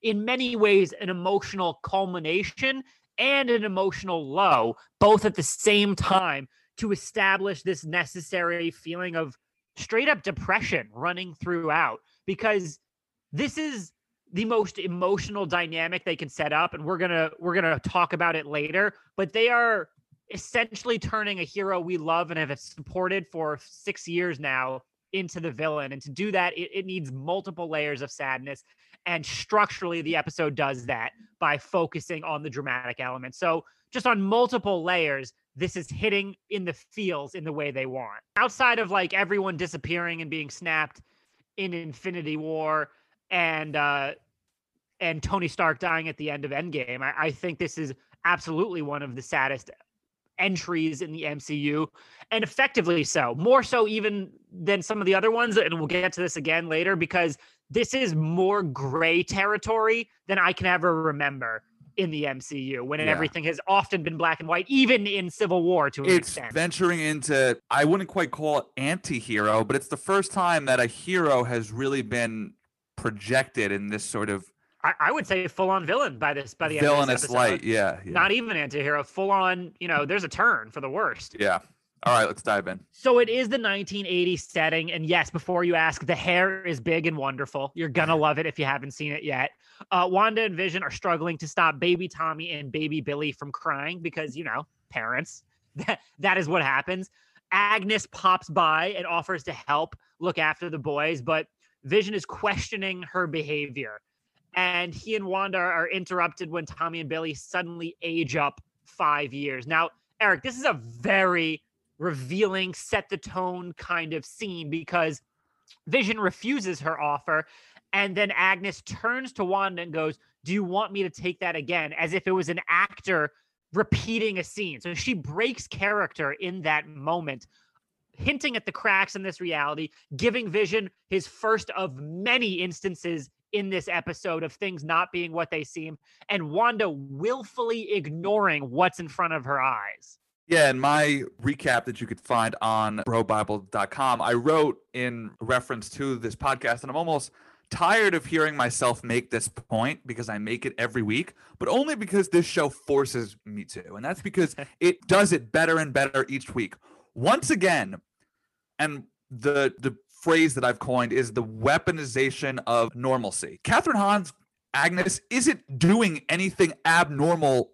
in many ways an emotional culmination and an emotional low, both at the same time, to establish this necessary feeling of straight up depression running throughout, because this is the most emotional dynamic they can set up. And we're going to, we're going to talk about it later, but they are essentially turning a hero we love and have supported for six years now into the villain. And to do that, it, it needs multiple layers of sadness. And structurally, the episode does that by focusing on the dramatic element. So just on multiple layers, this is hitting in the feels in the way they want. Outside of like everyone disappearing and being snapped in Infinity War and, uh, and Tony Stark dying at the end of Endgame, I, I think this is absolutely one of the saddest entries in the M C U, and effectively so, more so even than some of the other ones. And we'll get to this again later because this is more gray territory than I can ever remember in the M C U when yeah. everything has often been black and white, even in Civil War to an it's extent. It's venturing into, I wouldn't quite call it anti-hero, but it's the first time that a hero has really been projected in this sort of I, I would say full-on villain by this by the end of this episode. Villainous light, yeah, yeah. Not even anti-hero, full-on, you know, there's a turn for the worst. Yeah. All right, let's dive in. So it is the nineteen eighties setting, and yes, before you ask, the hair is big and wonderful. You're going to love it if you haven't seen it yet. Uh, Wanda and Vision are struggling to stop baby Tommy and baby Billy from crying because, you know, parents. That, that is what happens. Agnes pops by and offers to help look after the boys, but Vision is questioning her behavior. And he and Wanda are interrupted when Tommy and Billy suddenly age up five years. Now, Eric, this is a very revealing, set the tone kind of scene because Vision refuses her offer. And then Agnes turns to Wanda and goes, "Do you want me to take that again?" As if it was an actor repeating a scene. So she breaks character in that moment, hinting at the cracks in this reality, giving Vision his first of many instances in this episode of things not being what they seem, and Wanda willfully ignoring what's in front of her eyes. Yeah, in my recap that you could find on bro bible dot com, I wrote in reference to this podcast, and I'm almost tired of hearing myself make this point because I make it every week, but only because this show forces me to. And that's because it does it better and better each week. Once again, and the the phrase that I've coined is the weaponization of normalcy. Catherine Hahn's Agnes isn't doing anything abnormal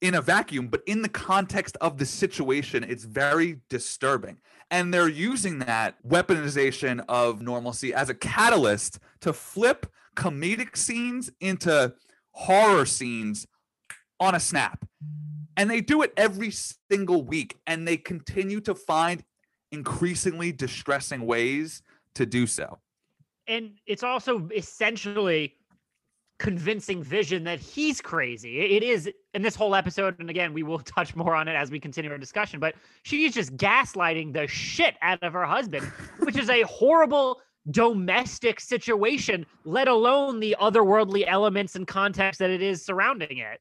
in a vacuum, but in the context of the situation, it's very disturbing. And they're using that weaponization of normalcy as a catalyst to flip comedic scenes into horror scenes on a snap. And they do it every single week, and they continue to find increasingly distressing ways to do so. And it's also essentially convincing Vision that he's crazy. It is in this whole episode, and again, we will touch more on it as we continue our discussion, but she's just gaslighting the shit out of her husband, which is a horrible domestic situation, let alone the otherworldly elements and context that it is surrounding it.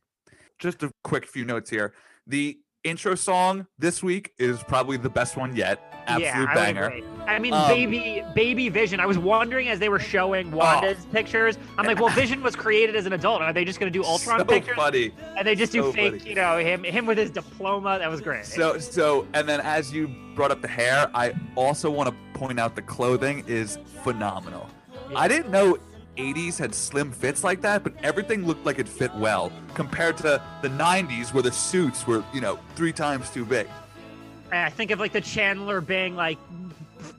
Just a quick few notes here. The intro song this week is probably the best one yet. Absolute yeah, banger. I, I mean, um, baby, baby Vision. I was wondering as they were showing Wanda's oh. pictures. I'm like, well, Vision was created as an adult. Are they just going to do Ultron so pictures? Funny. And they just so do fake, funny. you know, him, him with his diploma. That was great. So, so, and then as you brought up the hair, I also want to point out the clothing is phenomenal. Yeah. I didn't know eighties had slim fits like that, but everything looked like it fit well compared to the nineties where the suits were, you know, three times too big. I think of like the Chandler Bing like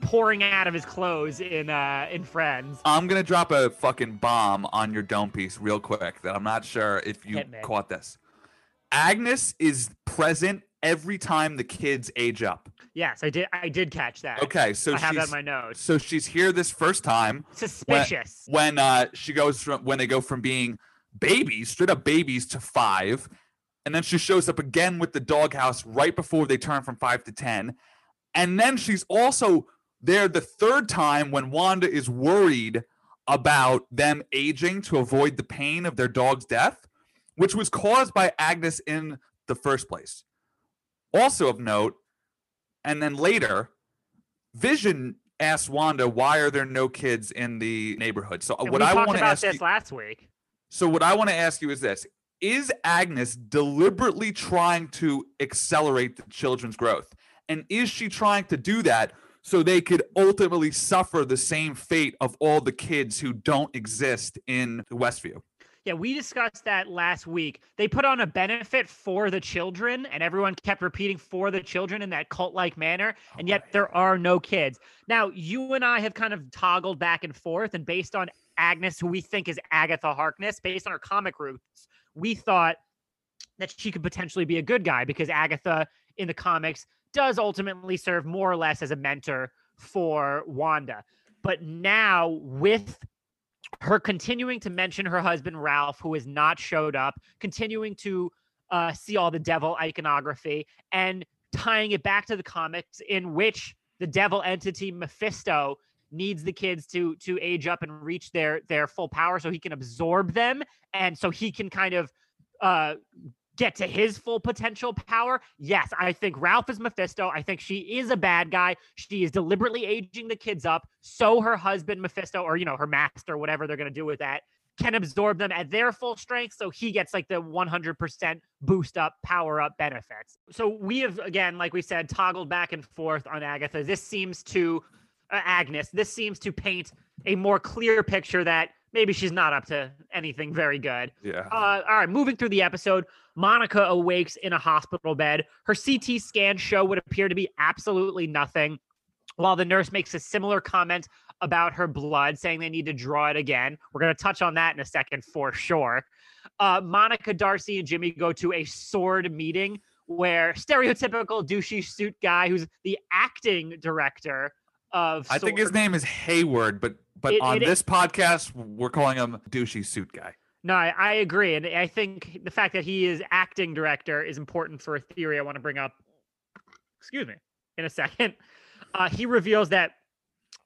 pouring out of his clothes in uh, in Friends. I'm gonna drop a fucking bomb on your dome piece real quick that I'm not sure if you caught this. Agnes is present every time the kids age up. Yes, I did. I did catch that. Okay, so I have that in my notes. So she's here this first time. Suspicious. When, when uh, she goes from when they go from being babies, straight up babies, to five. And then she shows up again with the doghouse right before they turn from five to ten. And then she's also there the third time when Wanda is worried about them aging to avoid the pain of their dog's death, which was caused by Agnes in the first place. Also of note, and then later, Vision asks Wanda, why are there no kids in the neighborhood? So and what I want to ask you, we talked about this last week. So what I want to ask you is this. Is Agnes deliberately trying to accelerate the children's growth? And is she trying to do that so they could ultimately suffer the same fate of all the kids who don't exist in Westview? Yeah, we discussed that last week. They put on a benefit for the children, and everyone kept repeating for the children in that cult-like manner, and yet there are no kids. Now, you and I have kind of toggled back and forth, and based on Agnes, who we think is Agatha Harkness, based on her comic roots, we thought that she could potentially be a good guy because Agatha in the comics does ultimately serve more or less as a mentor for Wanda. But now with her continuing to mention her husband, Ralph, who has not showed up, continuing to uh, see all the devil iconography and tying it back to the comics in which the devil entity Mephisto needs the kids to to age up and reach their their full power so he can absorb them and so he can kind of uh get to his full potential power. Yes, I think Ralph is Mephisto. I think she is a bad guy. She is deliberately aging the kids up so her husband Mephisto, or you know, her master, whatever they're going to do with that, can absorb them at their full strength so he gets like the one hundred percent boost up, power up benefits. So we have, again, like we said, toggled back and forth on Agatha. This seems to Uh, Agnes, this seems to paint a more clear picture that maybe she's not up to anything very good. Yeah. Uh, all right, moving through the episode, Monica awakes in a hospital bed. Her C T scan show would appear to be absolutely nothing, while the nurse makes a similar comment about her blood, saying they need to draw it again. We're going to touch on that in a second for sure. Uh, Monica, Darcy, and Jimmy go to a SWORD meeting where stereotypical douchey suit guy who's the acting director of I think his name is Hayward, but but it, on it, this podcast, we're calling him douchey suit guy. No, I, I agree. And I think the fact that he is acting director is important for a theory I want to bring up, excuse me, in a second. Uh, he reveals that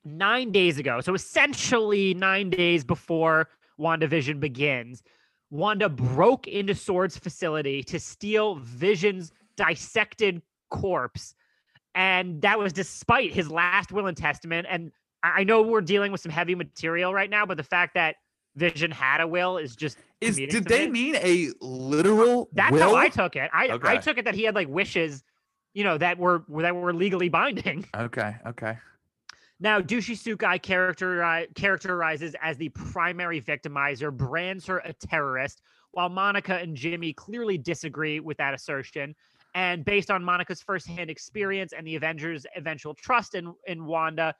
nine days ago, so essentially nine days before WandaVision begins, Wanda broke into SWORD's facility to steal Vision's dissected corpse. And that was despite his last will and testament. And I know we're dealing with some heavy material right now, but the fact that Vision had a will is just... Is Did they it. mean a literal That's will? How I took it. I, okay. I took it that he had like wishes, you know, that were that were legally binding. Okay, okay. Now, Douchey Sukai characteri- characterizes as the primary victimizer, brands her a terrorist, while Monica and Jimmy clearly disagree with that assertion. And based on Monica's firsthand experience and the Avengers' eventual trust in, in Wanda,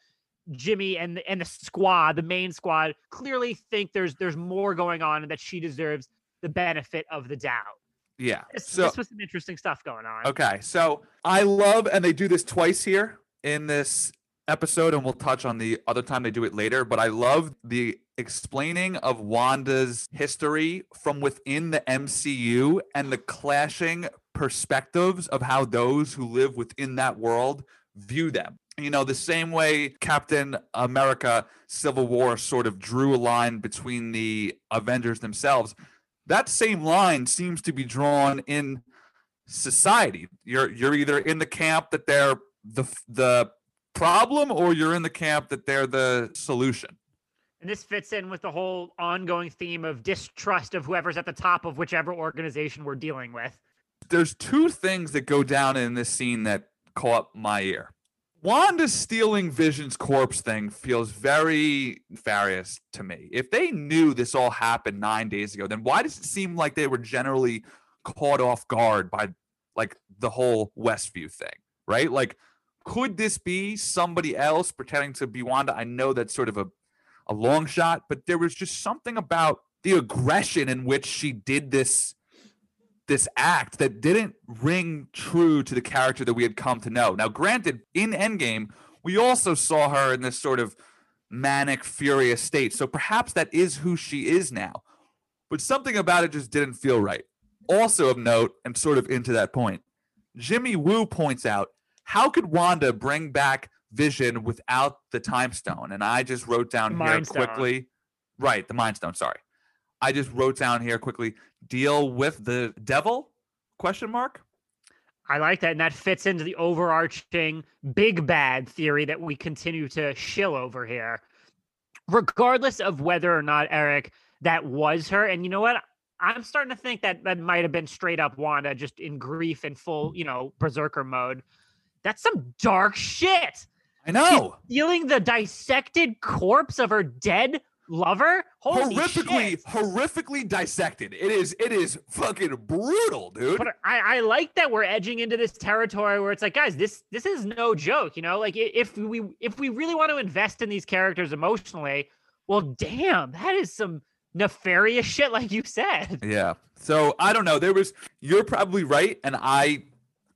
Jimmy and, and the squad, the main squad, clearly think there's there's more going on and that she deserves the benefit of the doubt. Yeah. This, so, this was some interesting stuff going on. Okay, so I love, and they do this twice here in this episode, and we'll touch on the other time they do it later, but I love the explaining of Wanda's history from within the M C U and the clashing perspectives of how those who live within that world view them. You know, the same way Captain America Civil War sort of drew a line between the Avengers themselves, that same line seems to be drawn in society. You're you're either in the camp that they're the the problem, or you're in the camp that they're the solution. And this fits in with the whole ongoing theme of distrust of whoever's at the top of whichever organization we're dealing with. There's two things that go down in this scene that caught my ear. Wanda's stealing Vision's corpse thing feels very nefarious to me. If they knew this all happened nine days ago, then why does it seem like they were generally caught off guard by like the whole Westview thing, right? Like, could this be somebody else pretending to be Wanda? I know that's sort of a, a long shot, but there was just something about the aggression in which she did this this act that didn't ring true to the character that we had come to know. Now, granted, in Endgame, we also saw her in this sort of manic, furious state, so perhaps that is who she is now. But something about it just didn't feel right. Also of note, and sort of into that point, Jimmy Woo points out, how could Wanda bring back Vision without the Time Stone? And I just wrote down here quickly. Right, the Mind Stone, sorry. I just wrote down here quickly, deal with the devil, question mark. I like that, and that fits into the overarching big bad theory that we continue to shill over here. Regardless of whether or not, Eric, that was her, and you know what? I'm starting to think that that might have been straight up Wanda, just in grief and full, you know, berserker mode. That's some dark shit. I know. She's stealing the dissected corpse of her dead lover? Holy horrifically, shit. horrifically dissected. It is, it is fucking brutal, dude. But I, I like that we're edging into this territory where it's like, guys, this, this is no joke. You know, like if we, if we really want to invest in these characters emotionally, well, damn, that is some nefarious shit, like you said. Yeah. So I don't know. There was, you're probably right, and I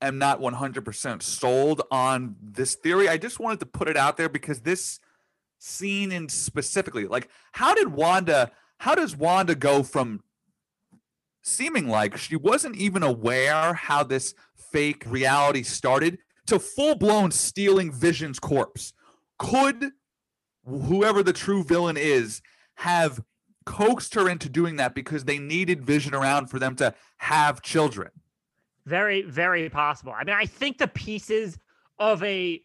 am not one hundred percent sold on this theory. I just wanted to put it out there because this scene in specifically, like, how did Wanda, how does Wanda go from seeming like she wasn't even aware how this fake reality started to full-blown stealing Vision's corpse? Could whoever the true villain is have coaxed her into doing that because they needed Vision around for them to have children? Very, very possible. I mean, I think the pieces of a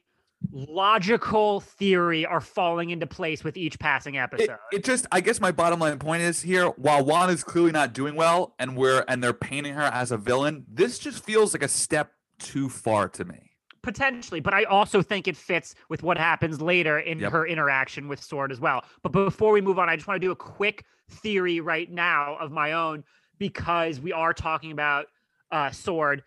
logical theory are falling into place with each passing episode. It, it just, I guess my bottom line point is here, while Wanda's clearly not doing well and we're and they're painting her as a villain, this just feels like a step too far to me. Potentially, but I also think it fits with what happens later in yep. her interaction with SWORD as well. But before we move on, I just want to do a quick theory right now of my own, because we are talking about Uh, SWORD.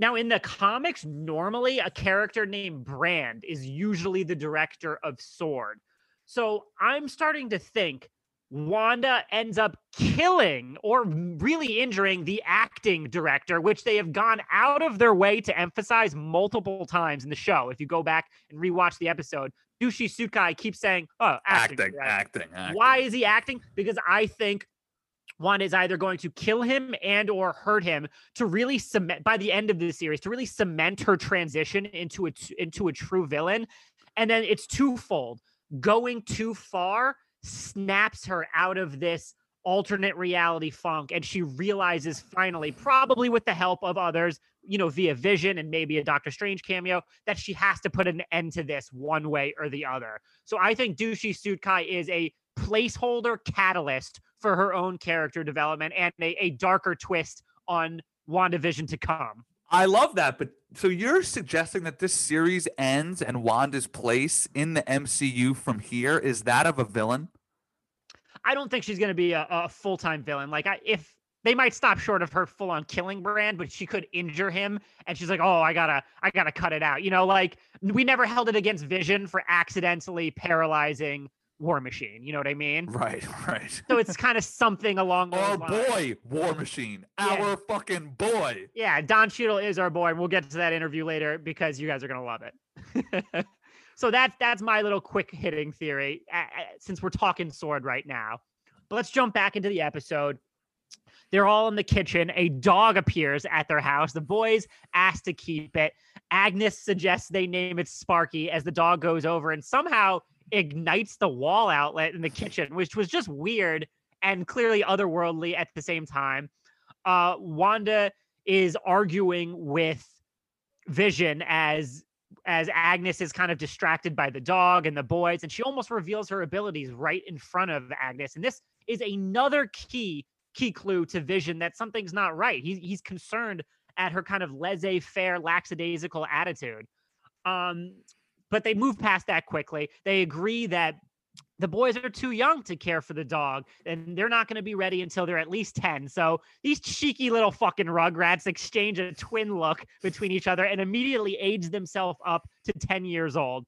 Now, in the comics, normally a character named Brand is usually the director of SWORD. So I'm starting to think Wanda ends up killing or really injuring the acting director, which they have gone out of their way to emphasize multiple times in the show. If you go back and rewatch the episode, Douchey Sukai keeps saying, oh, acting, acting, acting, acting. Why is he acting? Because I think Wanda is either going to kill him and or hurt him to really cement by the end of the series to really cement her transition into a into a true villain. And then it's twofold. Going too far snaps her out of this alternate reality funk, and she realizes finally, probably with the help of others, you know, via Vision and maybe a Doctor Strange cameo, that she has to put an end to this one way or the other. So I think Dushi Tsukai is a placeholder catalyst for her own character development and a, a darker twist on WandaVision to come. I love that, but so you're suggesting that this series ends and Wanda's place in the M C U from here is that of a villain? I don't think she's going to be a, a full-time villain. Like, I, if they might stop short of her full-on killing brand, but she could injure him, and she's like, "Oh, I gotta, I gotta cut it out." You know, like we never held it against Vision for accidentally paralyzing War Machine. You know what I mean? Right, right. So it's kind of something along those lines. Our boy, War Machine, yeah. Our fucking boy. Yeah, Don Cheadle is our boy, and we'll get to that interview later because you guys are gonna love it. So that, that's my little quick hitting theory uh, since we're talking SWORD right now. But let's jump back into the episode. They're all in the kitchen. A dog appears at their house. The boys ask to keep it. Agnes suggests they name it Sparky as the dog goes over and somehow ignites the wall outlet in the kitchen, which was just weird and clearly otherworldly at the same time. Uh, Wanda is arguing with Vision as... as Agnes is kind of distracted by the dog and the boys, and she almost reveals her abilities right in front of Agnes. And this is another key, key clue to Vision that something's not right. He's, he's concerned at her kind of laissez-faire, lackadaisical attitude. Um, but they move past that quickly. They agree that the boys are too young to care for the dog, and they're not going to be ready until they're at least ten. So these cheeky little fucking rugrats exchange a twin look between each other and immediately age themselves up to ten years old.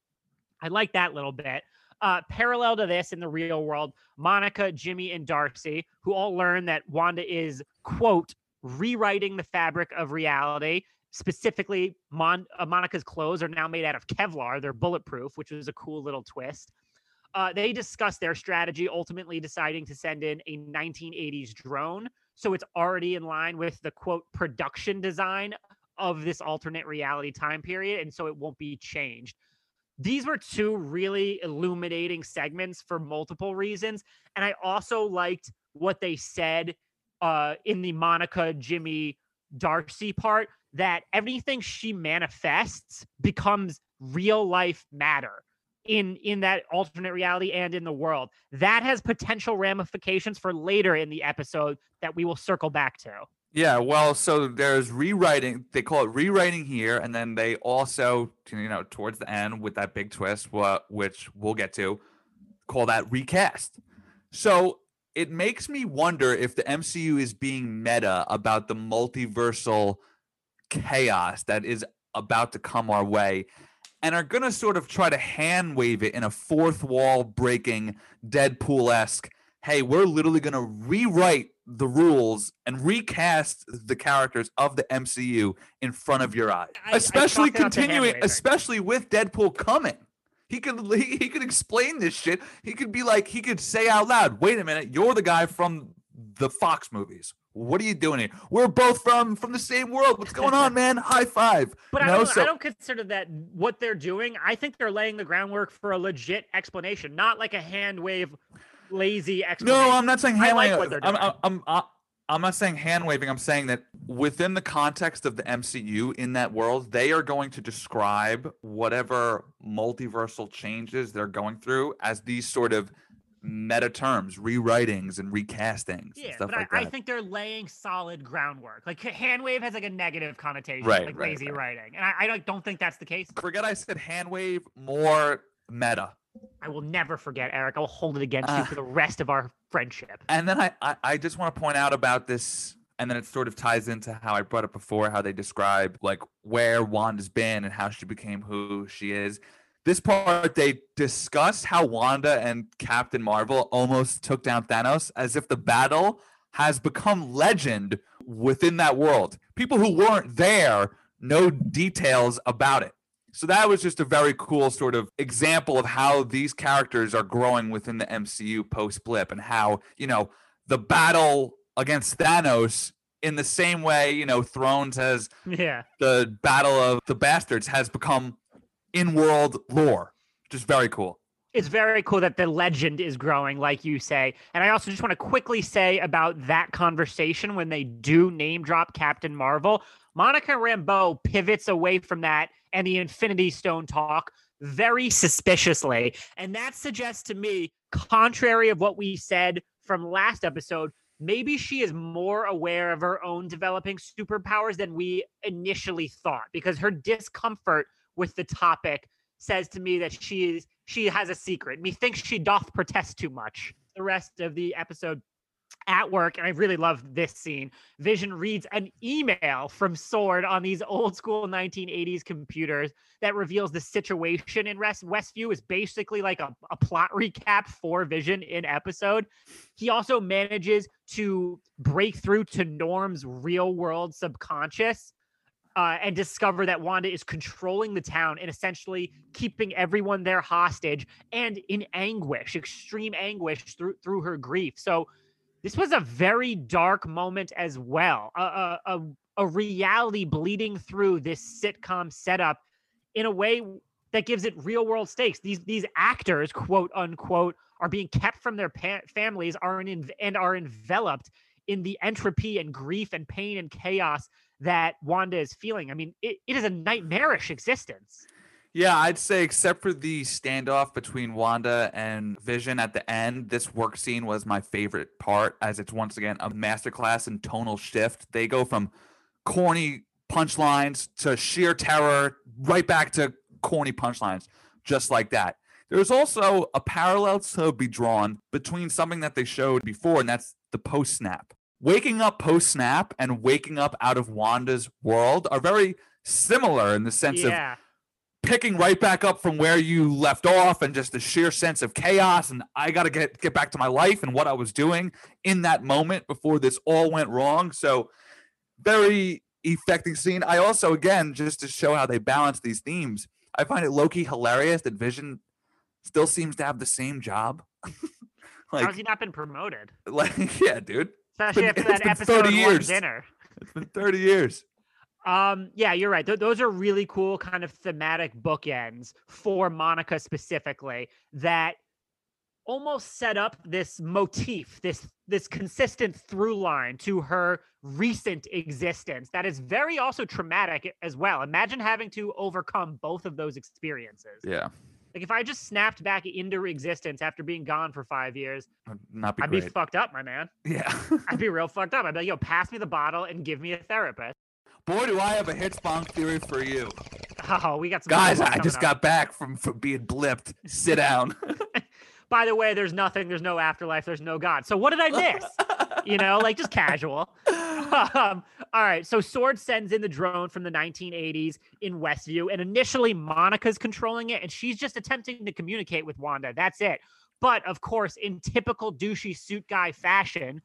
I like that little bit. Uh, parallel to this in the real world, Monica, Jimmy, and Darcy, who all learn that Wanda is, quote, rewriting the fabric of reality. Specifically, Mon- uh, Monica's clothes are now made out of Kevlar. They're bulletproof, which is a cool little twist. Uh, they discuss their strategy, ultimately deciding to send in a nineteen eighties drone. So it's already in line with the, quote, production design of this alternate reality time period. And so it won't be changed. These were two really illuminating segments for multiple reasons. And I also liked what they said uh, in the Monica, Jimmy, Darcy part, that everything she manifests becomes real life matter. in in that alternate reality and in the world. That has potential ramifications for later in the episode that we will circle back to. Yeah, well, so there's rewriting. They call it rewriting here, and then they also, you know, towards the end with that big twist, what which we'll get to, call that recast. So it makes me wonder if the M C U is being meta about the multiversal chaos that is about to come our way, and are going to sort of try to hand-wave it in a fourth wall-breaking, Deadpool-esque, hey, we're literally going to rewrite the rules and recast the characters of the M C U in front of your eyes. I, especially I continuing, especially with Deadpool coming. He could he, he could explain this shit. He could be like, he could say out loud, wait a minute, you're the guy from the Fox movies. What are you doing here? We're both from from the same world. What's going on, man? High five. But you know, I, don't, so- I don't consider that what they're doing. I think they're laying the groundwork for a legit explanation, not like a hand wave, lazy explanation. No, I'm not saying hand waving. I like what they're doing. I'm, I'm, I'm, I'm not saying hand waving. I'm saying that within the context of the M C U in that world, they are going to describe whatever multiversal changes they're going through as these sort of meta terms, rewritings and recastings. Yeah, and stuff but like I, that. I think they're laying solid groundwork. Like handwave has like a negative connotation, right, like right, lazy right. writing, and I, I don't think that's the case. Forget I said handwave, more meta. I will never forget, Eric. I will hold it against uh, you for the rest of our friendship. And then I, I, I just want to point out about this, and then it sort of ties into how I brought up before, how they describe like where Wanda's been and how she became who she is. This part, they discussed how Wanda and Captain Marvel almost took down Thanos, as if the battle has become legend within that world. People who weren't there know details about it. So that was just a very cool sort of example of how these characters are growing within the M C U post-blip, and how, you know, the battle against Thanos, in the same way, you know, Thrones has yeah. the Battle of the Bastards has become in-world lore, which is very cool. It's very cool that the legend is growing, like you say. And I also just want to quickly say about that conversation when they do name drop Captain Marvel, Monica Rambeau pivots away from that and the Infinity Stone talk very suspiciously. And that suggests to me, contrary of what we said from last episode, maybe she is more aware of her own developing superpowers than we initially thought, because her discomfort with the topic says to me that she is she has a secret. Methinks she doth protest too much. The rest of the episode at work, and I really love this scene, Vision reads an email from SWORD on these old school nineteen eighties computers that reveals the situation in West, Westview is basically like a, a plot recap for Vision in episode. He also manages to break through to Norm's real world subconscious Uh, and discover that Wanda is controlling the town and essentially keeping everyone there hostage and in anguish, extreme anguish through through her grief. So this was a very dark moment as well, a, a, a reality bleeding through this sitcom setup in a way that gives it real world stakes. These these actors, quote unquote, are being kept from their pa- families are in, and are enveloped in the entropy and grief and pain and chaos that Wanda is feeling. I mean, it, it is a nightmarish existence. Yeah, I'd say except for the standoff between Wanda and Vision at the end, this work scene was my favorite part, as it's once again a masterclass in tonal shift. They go from corny punchlines to sheer terror, right back to corny punchlines, just like that. There's also a parallel to be drawn between something that they showed before, and that's the post-snap. Waking up post-snap and waking up out of Wanda's world are very similar in the sense yeah. of picking right back up from where you left off and just the sheer sense of chaos and I got to get get back to my life and what I was doing in that moment before this all went wrong. So very effective scene. I also, again, just to show how they balance these themes, I find it low-key hilarious that Vision still seems to have the same job. Like, how's he not been promoted? Like, yeah, dude. Especially after that episode one dinner. It's been thirty years. Um, yeah, you're right. Th- those are really cool kind of thematic bookends for Monica specifically that almost set up this motif, this this consistent through line to her recent existence that is very also traumatic as well. Imagine having to overcome both of those experiences. Yeah. Like, if I just snapped back into existence after being gone for five years, Not be I'd great. be fucked up, my man. Yeah. I'd be real fucked up. I'd be like, yo, pass me the bottle and give me a therapist. Boy, do I have a hit bomb theory for you. Oh, we got some. Guys, I just up. got back from, from being blipped. Sit down. By the way, there's nothing. There's no afterlife. There's no God. So what did I miss? You know, like, just casual. Um, all right. So SWORD sends in the drone from the nineteen eighties in Westview. And initially, Monica's controlling it. And she's just attempting to communicate with Wanda. That's it. But, of course, in typical douchey suit guy fashion,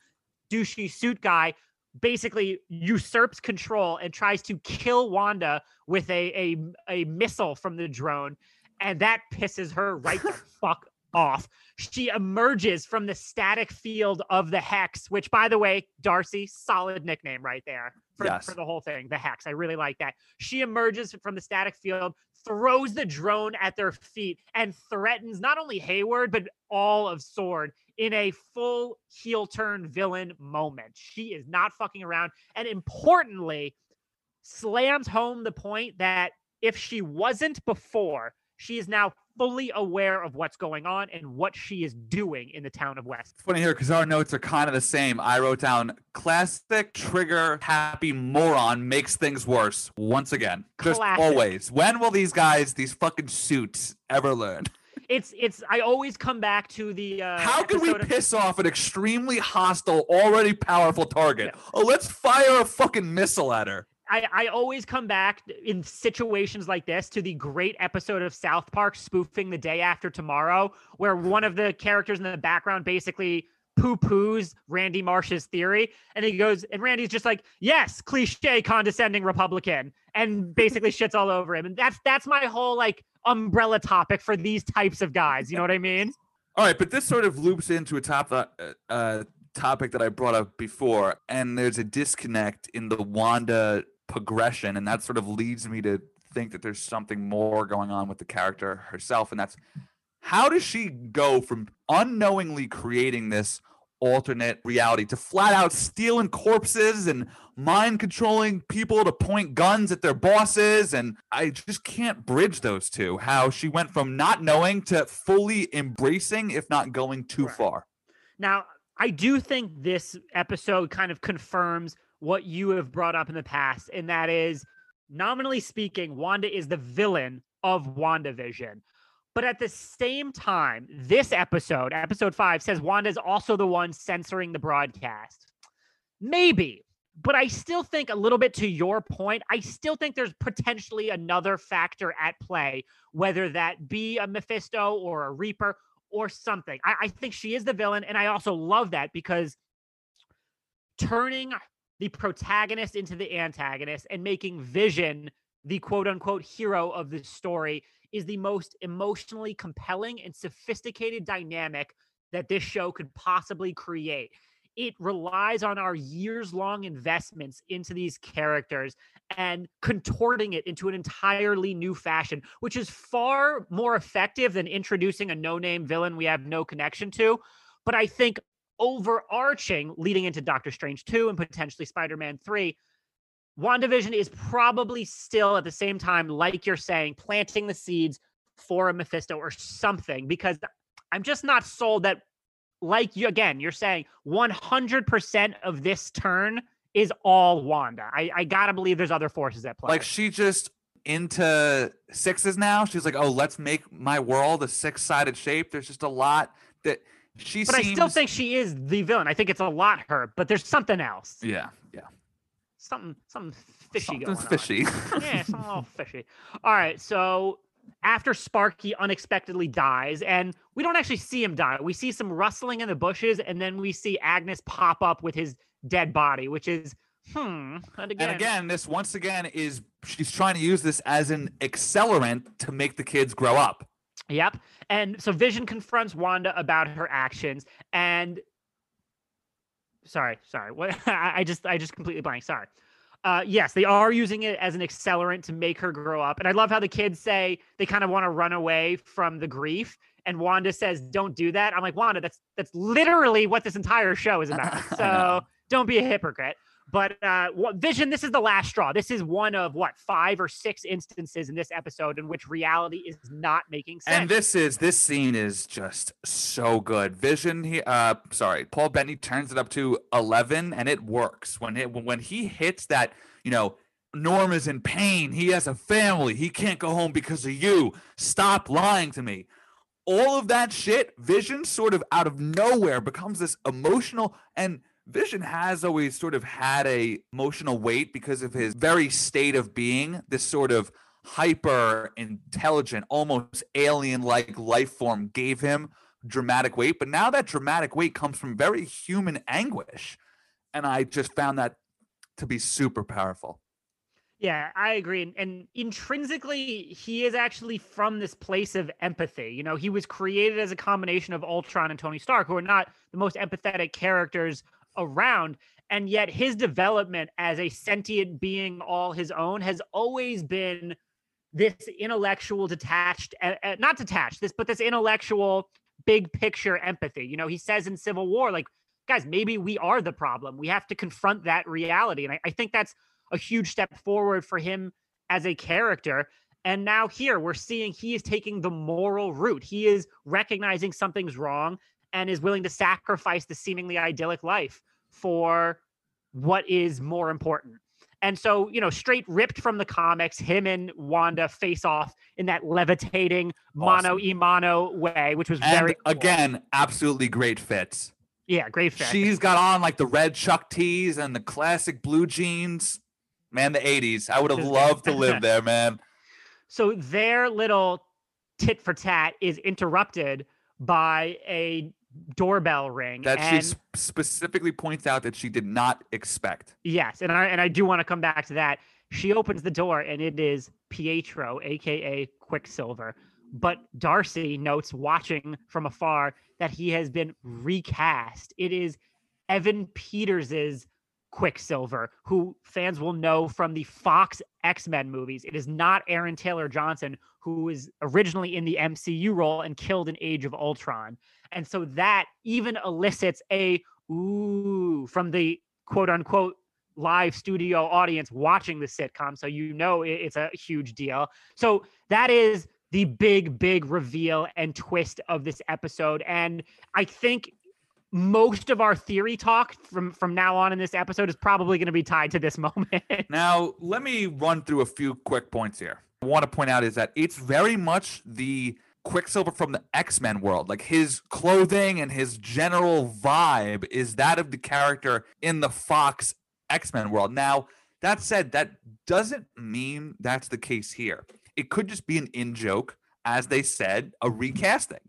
douchey suit guy basically usurps control and tries to kill Wanda with a, a, a missile from the drone. And that pisses her right the fuck off. She emerges from the static field of the Hex, which, by the way, Darcy, solid nickname right there for, yes. for the whole thing, the Hex. I really like that. She emerges from the static field, throws the drone at their feet, and threatens not only Hayward, but all of SWORD in a full heel turn villain moment. She is not fucking around. And importantly, slams home the point that if she wasn't before, she is now fully aware of what's going on and what she is doing in the town of West. It's funny here because our notes are kind of the same. I wrote down classic trigger happy moron makes things worse once again. Just classic. Always. When will these guys, these fucking suits, ever learn? It's it's. I always come back to the. Uh, How can we of- piss off an extremely hostile, already powerful target? Yeah. Oh, let's fire a fucking missile at her. I, I always come back in situations like this to the great episode of South Park spoofing The Day After Tomorrow, where one of the characters in the background basically poo-poos Randy Marsh's theory. And he goes, and Randy's just like, yes, cliche, condescending Republican, and basically shits all over him. And that's, that's my whole like umbrella topic for these types of guys. You know what I mean? All right. But this sort of loops into a top, uh, uh, topic that I brought up before. And there's a disconnect in the Wanda progression, and that sort of leads me to think that there's something more going on with the character herself, and that's How does she go from unknowingly creating this alternate reality to flat out stealing corpses and mind controlling people to point guns at their bosses? And I just can't bridge those two, how she went from not knowing to fully embracing, if not going too right. far. Now, I do think this episode kind of confirms what you have brought up in the past, and that is, nominally speaking, Wanda is the villain of WandaVision. But at the same time, this episode, episode five, says Wanda's also the one censoring the broadcast. Maybe, but I still think, a little bit to your point, I still think there's potentially another factor at play, whether that be a Mephisto or a Reaper or something. I, I think she is the villain, and I also love that, because turning the protagonist into the antagonist and making Vision the quote-unquote hero of the story is the most emotionally compelling and sophisticated dynamic that this show could possibly create. It relies on our years-long investments into these characters and contorting it into an entirely new fashion, which is far more effective than introducing a no-name villain we have no connection to. But I think overarching, leading into Doctor Strange two and potentially Spider-Man three, WandaVision is probably still, at the same time, like you're saying, planting the seeds for a Mephisto or something, because I'm just not sold that, like you, again, you're saying one hundred percent of this turn is all Wanda. I, I got to believe there's other forces at play. Like, she just into sixes now. She's like, oh, let's make my world a six-sided shape. There's just a lot that she but seems... But I still think she is the villain. I think it's a lot her, but there's something else. Yeah, yeah. Something, something fishy Something's going on. Fishy. Yeah, something a little fishy. All right, so after Sparky unexpectedly dies, and we don't actually see him die. We see some rustling in the bushes, and then we see Agnes pop up with his dead body, which is, hmm. And again, and again this once again is, she's trying to use this as an accelerant to make the kids grow up. Yep. And so Vision confronts Wanda about her actions, and Sorry, sorry. What I just I just completely blanked. Sorry. Uh, yes, they are using it as an accelerant to make her grow up. And I love how the kids say they kind of want to run away from the grief. And Wanda says, don't do that. I'm like, Wanda, that's that's literally what this entire show is about. So don't be a hypocrite. But uh, Vision, this is the last straw. This is one of, what, five or six instances in this episode in which reality is not making sense. And this is this scene is just so good. Vision, he, uh, sorry, Paul Bettany turns it up to eleven, and it works. When it when he hits that, you know, Norm is in pain. He has a family. He can't go home because of you. Stop lying to me. All of that shit, Vision sort of out of nowhere becomes this emotional, and Vision has always sort of had a emotional weight because of his very state of being, this sort of hyper intelligent, almost alien like life form gave him dramatic weight. But now that dramatic weight comes from very human anguish. And I just found that to be super powerful. Yeah, I agree. And intrinsically, he is actually from this place of empathy. You know, he was created as a combination of Ultron and Tony Stark, who are not the most empathetic characters around, and yet his development as a sentient being all his own has always been this intellectual detached uh, not detached this but this intellectual big picture empathy. You know, he says in Civil War, like, guys, maybe we are the problem, we have to confront that reality. And I, I think that's a huge step forward for him as a character. And now here we're seeing he is taking the moral route. He is recognizing something's wrong and is willing to sacrifice the seemingly idyllic life for what is more important. And so, you know, straight ripped from the comics, him and Wanda face off in that levitating awesome. Mono-e-mono way, which was and very cool. Again, absolutely great fits. Yeah, great fit. She's got on like the red Chuck tees and the classic blue jeans. Man, the eighties. I would have loved to live there, man. So their little tit for tat is interrupted by a doorbell ring that and, she sp- specifically points out that she did not expect. Yes, and I and I do want to come back to that. She opens the door and it is Pietro, aka Quicksilver. But Darcy notes, watching from afar, that he has been recast. It is Evan Peters' Quicksilver, who fans will know from the Fox X-Men movies. It is not Aaron Taylor Johnson, who is originally in the M C U role and killed in Age of Ultron. And so that even elicits a ooh from the quote-unquote live studio audience watching the sitcom. So you know it's a huge deal. So that is the big, big reveal and twist of this episode. And I think most of our theory talk from, from now on in this episode is probably going to be tied to this moment. Now, let me run through a few quick points here. I want to point out is that it's very much the Quicksilver from the X-Men world. Like, his clothing and his general vibe is that of the character in the Fox X-Men world. Now, that said, that doesn't mean that's the case here. It could just be an in-joke, as they said, a recasting.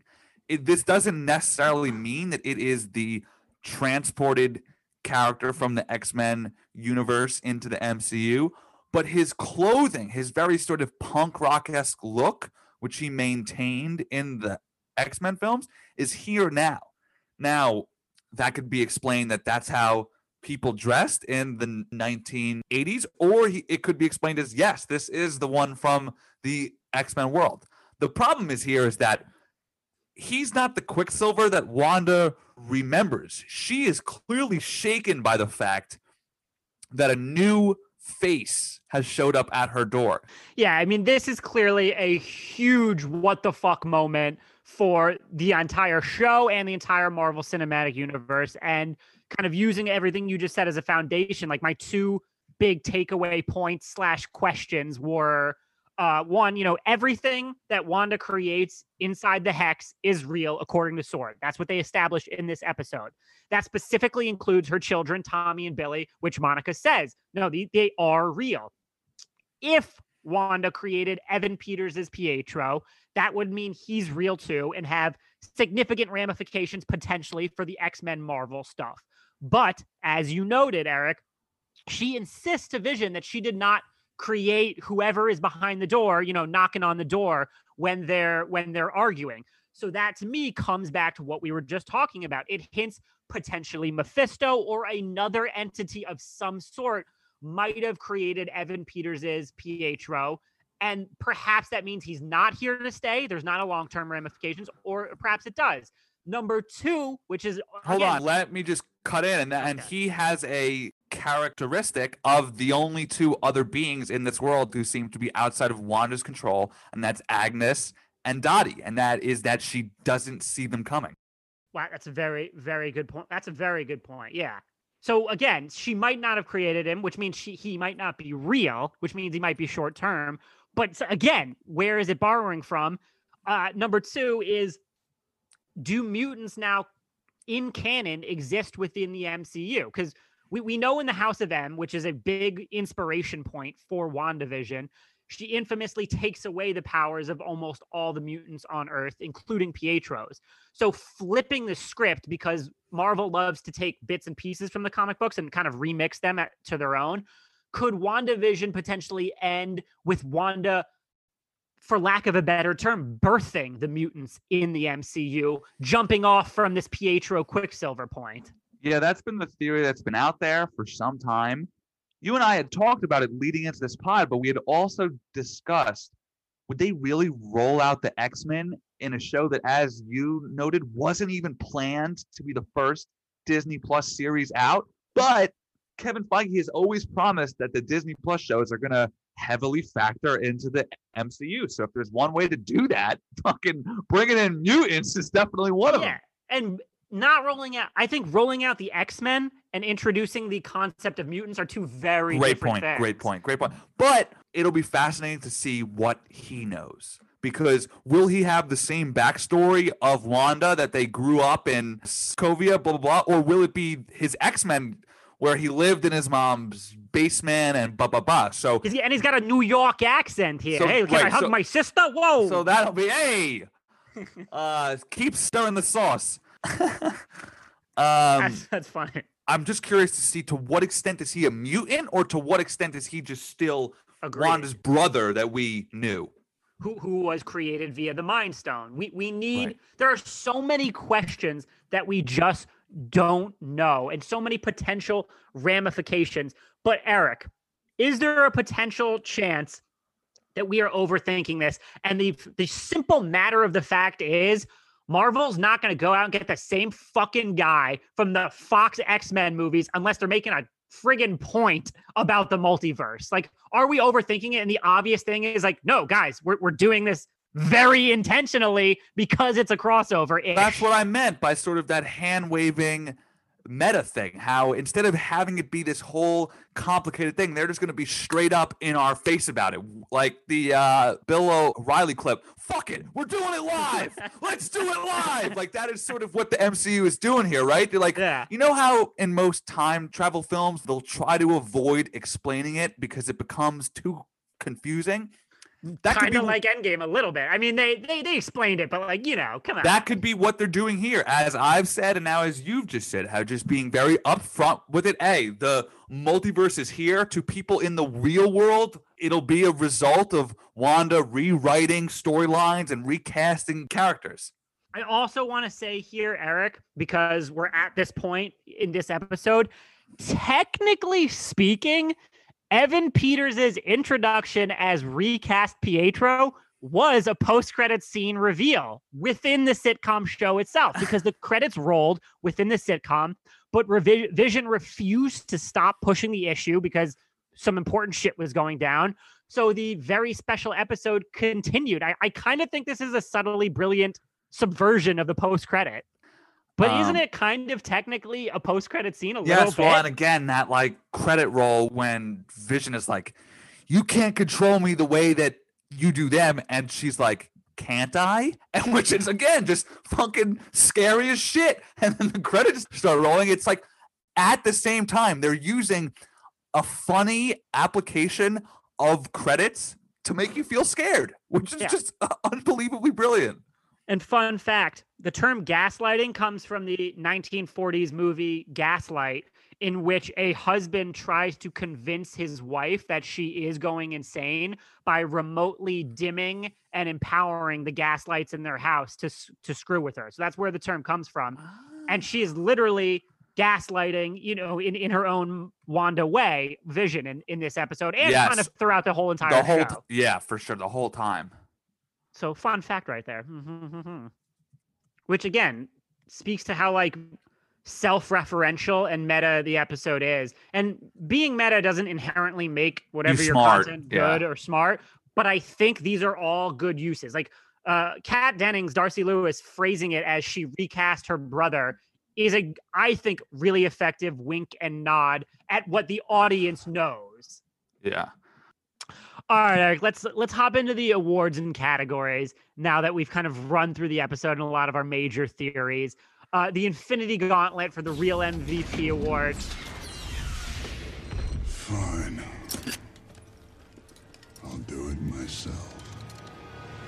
It, this doesn't necessarily mean that it is the transported character from the X-Men universe into the M C U, but his clothing, his very sort of punk rock-esque look, which he maintained in the X-Men films, is here now. Now, that could be explained that that's how people dressed in the nineteen eighties, or he, it could be explained as, yes, this is the one from the X-Men world. The problem is here is that he's not the Quicksilver that Wanda remembers. She is clearly shaken by the fact that a new face has showed up at her door. Yeah, I mean, this is clearly a huge what the fuck moment for the entire show and the entire Marvel Cinematic Universe. And kind of using everything you just said as a foundation, like my two big takeaway points slash questions were, Uh, one, you know, everything that Wanda creates inside the Hex is real, according to SWORD. That's what they established in this episode. That specifically includes her children, Tommy and Billy, which Monica says, no, they, they are real. If Wanda created Evan Peters as Pietro, that would mean he's real too and have significant ramifications potentially for the X-Men Marvel stuff. But as you noted, Eric, she insists to Vision that she did not create whoever is behind the door, you know, knocking on the door when they're when they're arguing. So that, to me, comes back to what we were just talking about. It hints potentially Mephisto or another entity of some sort might have created Evan Peters' Pietro, and perhaps that means he's not here to stay. There's not a long-term ramifications, or perhaps it does. Number two, which is... Hold again, on, let me just cut in. And, and okay. He has a characteristic of the only two other beings in this world who seem to be outside of Wanda's control, and that's Agnes and Dottie. And that is that she doesn't see them coming. Wow, that's a very, very good point. That's a very good point, yeah. So again, she might not have created him, which means she, he might not be real, which means he might be short-term. But again, where is it borrowing from? Uh, number two is... do mutants now in canon exist within the M C U? Because we, we know in the House of M, which is a big inspiration point for WandaVision, she infamously takes away the powers of almost all the mutants on Earth, including Pietro's. So flipping the script, because Marvel loves to take bits and pieces from the comic books and kind of remix them at, to their own, could WandaVision potentially end with Wanda, for lack of a better term, birthing the mutants in the M C U, jumping off from this Pietro Quicksilver point? Yeah, that's been the theory that's been out there for some time. You and I had talked about it leading into this pod, but we had also discussed, would they really roll out the X-Men in a show that, as you noted, wasn't even planned to be the first Disney Plus series out? But Kevin Feige has always promised that the Disney Plus shows are going to heavily factor into the M C U. So if there's one way to do that, fucking bringing in mutants is definitely one of yeah. them. And not rolling out, I think rolling out the X-Men and introducing the concept of mutants are two very great different point, things. Great point, great point. But it'll be fascinating to see what he knows. Because will he have the same backstory of Wanda that they grew up in Sokovia, blah, blah, blah, or will it be his X-Men where he lived in his mom's basement and blah, blah, blah. So, and he's got a New York accent here. So, hey, can right, I hug so, my sister? Whoa. So that'll be, hey, uh, keep stirring the sauce. um, that's, that's funny. I'm just curious to see to what extent is he a mutant or to what extent is he just still Agreed. Wanda's brother that we knew. Who who was created via the Mind Stone. We, we need, right. There are so many questions that we just don't know, and so many potential ramifications. But Eric, is there a potential chance that we are overthinking this? And the the simple matter of the fact is, Marvel's not going to go out and get the same fucking guy from the Fox X-Men movies unless they're making a friggin' point about the multiverse. Like, are we overthinking it? And the obvious thing is like, no, guys, we're we're doing this very intentionally because it's a crossover. That's what I meant by sort of that hand-waving meta thing, how instead of having it be this whole complicated thing, they're just going to be straight up in our face about it, like the uh Bill O'Reilly clip. Fuck it, we're doing it live. Let's do it live. Like, that is sort of what the M C U is doing here, right? They're like, yeah. You know how in most time travel films they'll try to avoid explaining it because it becomes too confusing? That kind of be, like Endgame a little bit. I mean, they, they they explained it, but like, you know, come on. That could be what they're doing here, as I've said and now as you've just said, how just being very upfront with it. A, the multiverse is here to people in the real world. It'll be a result of Wanda rewriting storylines and recasting characters. I also want to say here, Eric, because we're at this point in this episode, technically speaking, Evan Peters' introduction as recast Pietro was a post-credits scene reveal within the sitcom show itself, because the credits rolled within the sitcom, but Revi- Vision refused to stop pushing the issue because some important shit was going down. So the very special episode continued. I, I kind of think this is a subtly brilliant subversion of the post-credit. But um, isn't it kind of technically a post-credit scene a yes, little bit? Yes, well, and again, that, like, credit roll when Vision is like, you can't control me the way that you do them. And she's like, can't I? And which is, again, just fucking scary as shit. And then the credits start rolling. It's like, at the same time, they're using a funny application of credits to make you feel scared, which is yeah. just uh, unbelievably brilliant. And fun fact, the term gaslighting comes from the nineteen forties movie Gaslight, in which a husband tries to convince his wife that she is going insane by remotely dimming and empowering the gaslights in their house to to screw with her. So that's where the term comes from. And she is literally gaslighting, you know, in, in her own Wanda way, Vision in, in this episode, and yes. kind of throughout the whole entire the whole show. T- yeah, for sure, the whole time. So fun fact right there, which again speaks to how like self-referential and meta the episode is. And being meta doesn't inherently make whatever your content good yeah. or smart, but I think these are all good uses. Like uh, Kat Dennings, Darcy Lewis phrasing it as she recast her brother is a, I think, really effective wink and nod at what the audience knows. Yeah. All right, Eric, let's let's hop into the awards and categories now that we've kind of run through the episode and a lot of our major theories. Uh, the Infinity Gauntlet for the real M V P award. Fine. I'll do it myself.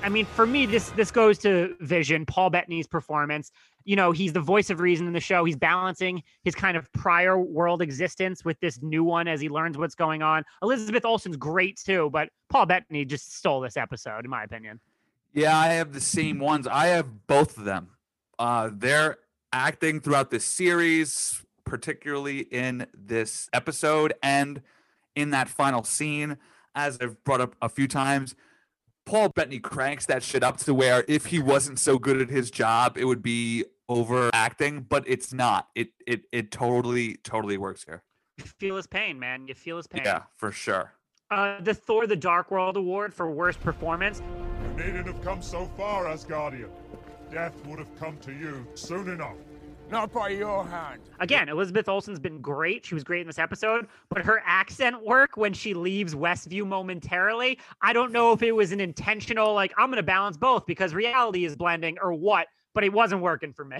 I mean, for me, this this goes to Vision, Paul Bettany's performance. You know, he's the voice of reason in the show. He's balancing his kind of prior world existence with this new one as he learns what's going on. Elizabeth Olsen's great too, but Paul Bettany just stole this episode, in my opinion. Yeah, I have the same ones. I have both of them. Uh, they're acting throughout this series, particularly in this episode and in that final scene, as I've brought up a few times. Paul Bettany cranks that shit up to where if he wasn't so good at his job, it would be overacting, but it's not. It it it totally, totally works here. You feel his pain, man. You feel his pain. Yeah, for sure. Uh, the Thor the Dark World Award for worst performance. You needn't have come so far, Asgardian. Death would have come to you soon enough. Not by your hand. Again, Elizabeth Olsen's been great. She was great in this episode, but her accent work when she leaves Westview momentarily, I don't know if it was an intentional, like, I'm going to balance both because reality is blending or what, but it wasn't working for me.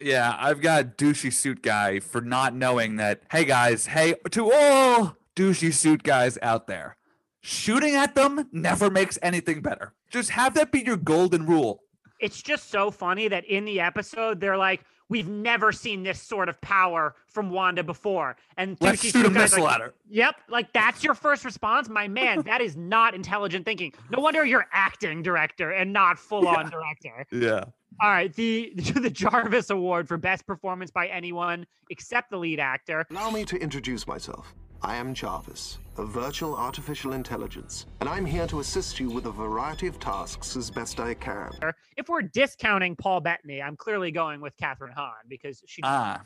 Yeah, I've got douchey suit guy for not knowing that, hey guys, hey to all douchey suit guys out there, shooting at them never makes anything better. Just have that be your golden rule. It's just so funny that in the episode, they're like, we've never seen this sort of power from Wanda before. And let's shoot a missile at her. Yep. Like, that's your first response? My man, that is not intelligent thinking. No wonder you're acting director and not full-on yeah. director. Yeah. All right, the the Jarvis Award for best performance by anyone except the lead actor. Allow me to introduce myself. I am Jarvis, a virtual artificial intelligence, and I'm here to assist you with a variety of tasks as best I can. If we're discounting Paul Bettany, I'm clearly going with Catherine Hahn because she... Ah.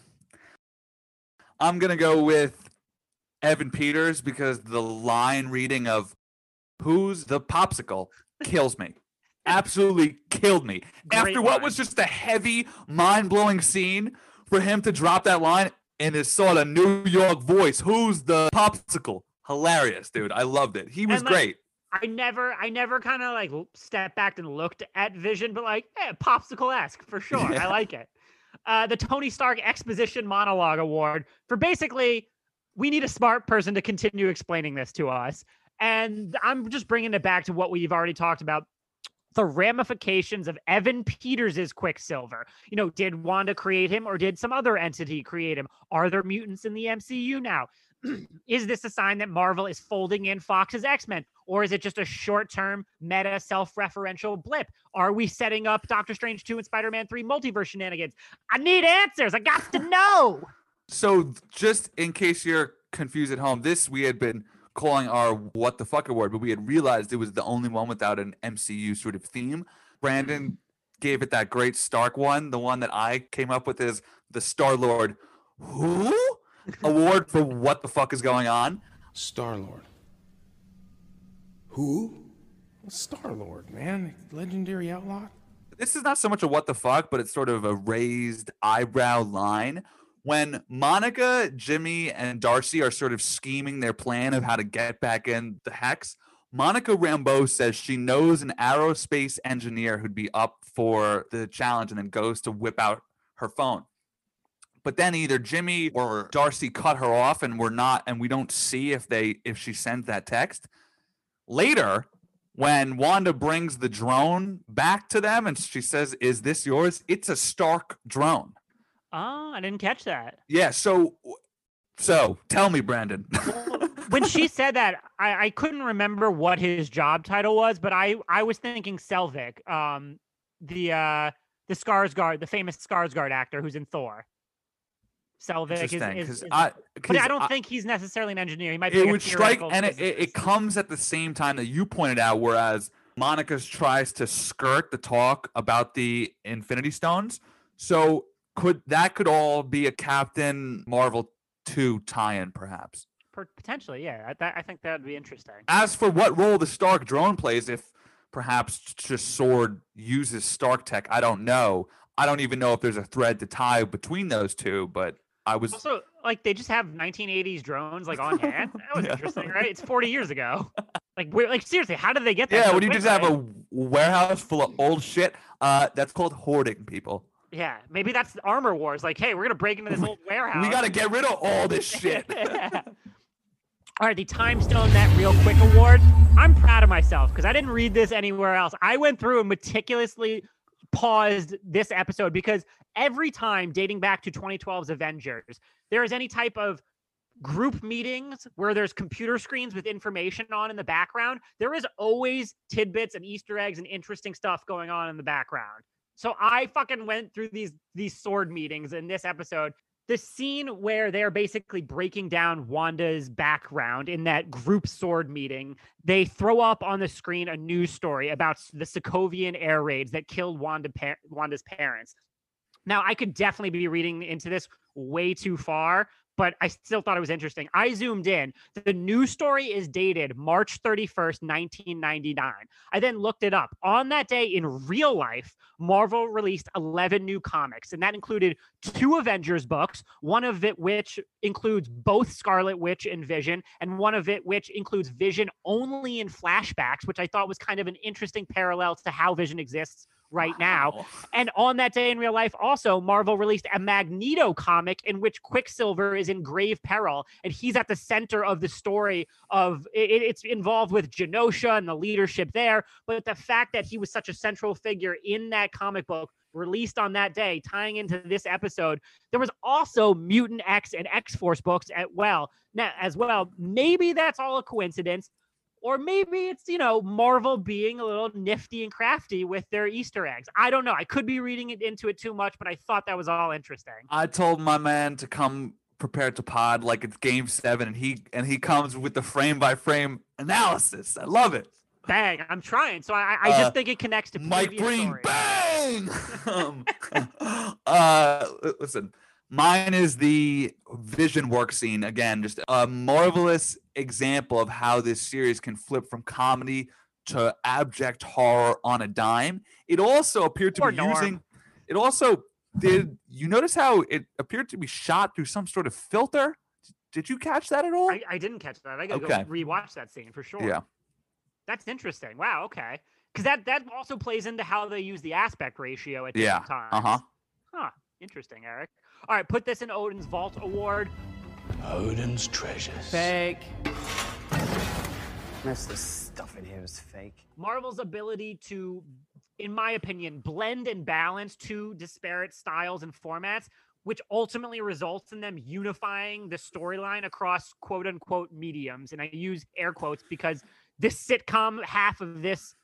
I'm going to go with Evan Peters because the line reading of "Who's the Popsicle" kills me. Absolutely killed me. Great After line. What was just a heavy, mind-blowing scene, for him to drop that line in his sort of New York voice, "Who's the Popsicle?" Hilarious, dude. I loved it. He was like, great. I never, I never kind of like stepped back and looked at Vision, but like, eh, Popsicle-esque for sure. Yeah. I like it. Uh, the Tony Stark Exposition Monologue Award for basically, we need a smart person to continue explaining this to us. And I'm just bringing it back to what we've already talked about. The ramifications of Evan Peters' Quicksilver. You know, did Wanda create him or did some other entity create him? Are there mutants in the M C U now? Is this a sign that Marvel is folding in Fox's X-Men? Or is it just a short-term, meta, self-referential blip? Are we setting up Doctor Strange two and Spider-Man three multiverse shenanigans? I need answers. I got to know. So just in case you're confused at home, this we had been calling our What the Fuck Award, but we had realized it was the only one without an M C U sort of theme. Brandon gave it that great Stark one. The one that I came up with is the Star-Lord Who Award for what the fuck is going on. Star-Lord. Who? Star-Lord, man. Legendary outlaw. This is not so much a what the fuck, but it's sort of a raised eyebrow line. When Monica, Jimmy, and Darcy are sort of scheming their plan of how to get back in the Hex, Monica Rambeau says she knows an aerospace engineer who'd be up for the challenge and then goes to whip out her phone. But then either Jimmy or Darcy cut her off and we're not, and we don't see if they if she sends that text. Later, when Wanda brings the drone back to them and she says, "Is this yours?" It's a Stark drone. Oh, I didn't catch that. Yeah, so so tell me, Brandon. When she said that, I, I couldn't remember what his job title was, but I, I was thinking Selvig, um, the uh, the Skarsgård, the famous Skarsgård actor who's in Thor. Selvig is, is, is I, but I don't I, think he's necessarily an engineer. He might be. It would strike, and it, it comes at the same time that you pointed out, whereas Monica tries to skirt the talk about the Infinity Stones. So. Could that could all be a Captain Marvel two tie-in, perhaps? Potentially, yeah. I, th- I think that would be interesting. As for what role the Stark drone plays, if perhaps just SWORD uses Stark tech, I don't know. I don't even know if there's a thread to tie between those two, but I was... Also, like, they just have nineteen eighties drones, like, on hand? That was yeah. interesting, right? It's forty years ago. Like, we're, like seriously, how did they get that? Yeah, so what do you just right? have a warehouse full of old shit? Uh, that's called hoarding, people. Yeah, maybe that's the Armor Wars. Like, hey, we're going to break into this old warehouse. We got to get rid of all this shit. Yeah. All right, the Time Stone That Real Quick Award. I'm proud of myself because I didn't read this anywhere else. I went through and meticulously paused this episode because every time dating back to twenty twelve's Avengers, there is any type of group meetings where there's computer screens with information on in the background, there is always tidbits and Easter eggs and interesting stuff going on in the background. So I fucking went through these these SWORD meetings in this episode. The scene where they're basically breaking down Wanda's background in that group SWORD meeting, they throw up on the screen a news story about the Sokovian air raids that killed Wanda pa- Wanda's parents. Now, I could definitely be reading into this way too far, but I still thought it was interesting. I zoomed in. The news story is dated March thirty-first, nineteen ninety-nine. I then looked it up. On that day in real life, Marvel released eleven new comics, and that included two Avengers books, one of it which includes both Scarlet Witch and Vision, and one of it which includes Vision only in flashbacks, which I thought was kind of an interesting parallel to how Vision exists right now. Wow. And on that day in real life, also, Marvel released a Magneto comic in which Quicksilver is in grave peril, and he's at the center of the story of it, it's involved with Genosha and the leadership there. But the fact that he was such a central figure in that comic book released on that day, tying into this episode, there was also Mutant X and X-Force books as well. Now, as well, maybe that's all a coincidence. Or maybe it's, you know, Marvel being a little nifty and crafty with their Easter eggs. I don't know. I could be reading it into it too much, but I thought that was all interesting. I told my man to come prepared to pod like it's game seven, and he and he comes with the frame by frame analysis. I love it. Bang! I'm trying. So I, I just uh, think it connects to Mike Breen. Bang! um, uh, listen. Mine is the Vision work scene. Again, just a marvelous example of how this series can flip from comedy to abject horror on a dime. It also appeared to or be norm. using... It also did... You notice how it appeared to be shot through some sort of filter? Did you catch that at all? I, I didn't catch that. I gotta okay. go rewatch that scene for sure. Yeah. That's interesting. Wow, okay. Because that, that also plays into how they use the aspect ratio at yeah. different times. Uh-huh. Huh. Interesting, Eric. All right, put this in Odin's Vault Award. Odin's treasures. Fake. Most of the stuff in here is fake. Marvel's ability to, in my opinion, blend and balance two disparate styles and formats, which ultimately results in them unifying the storyline across quote-unquote mediums. And I use air quotes because this sitcom, half of this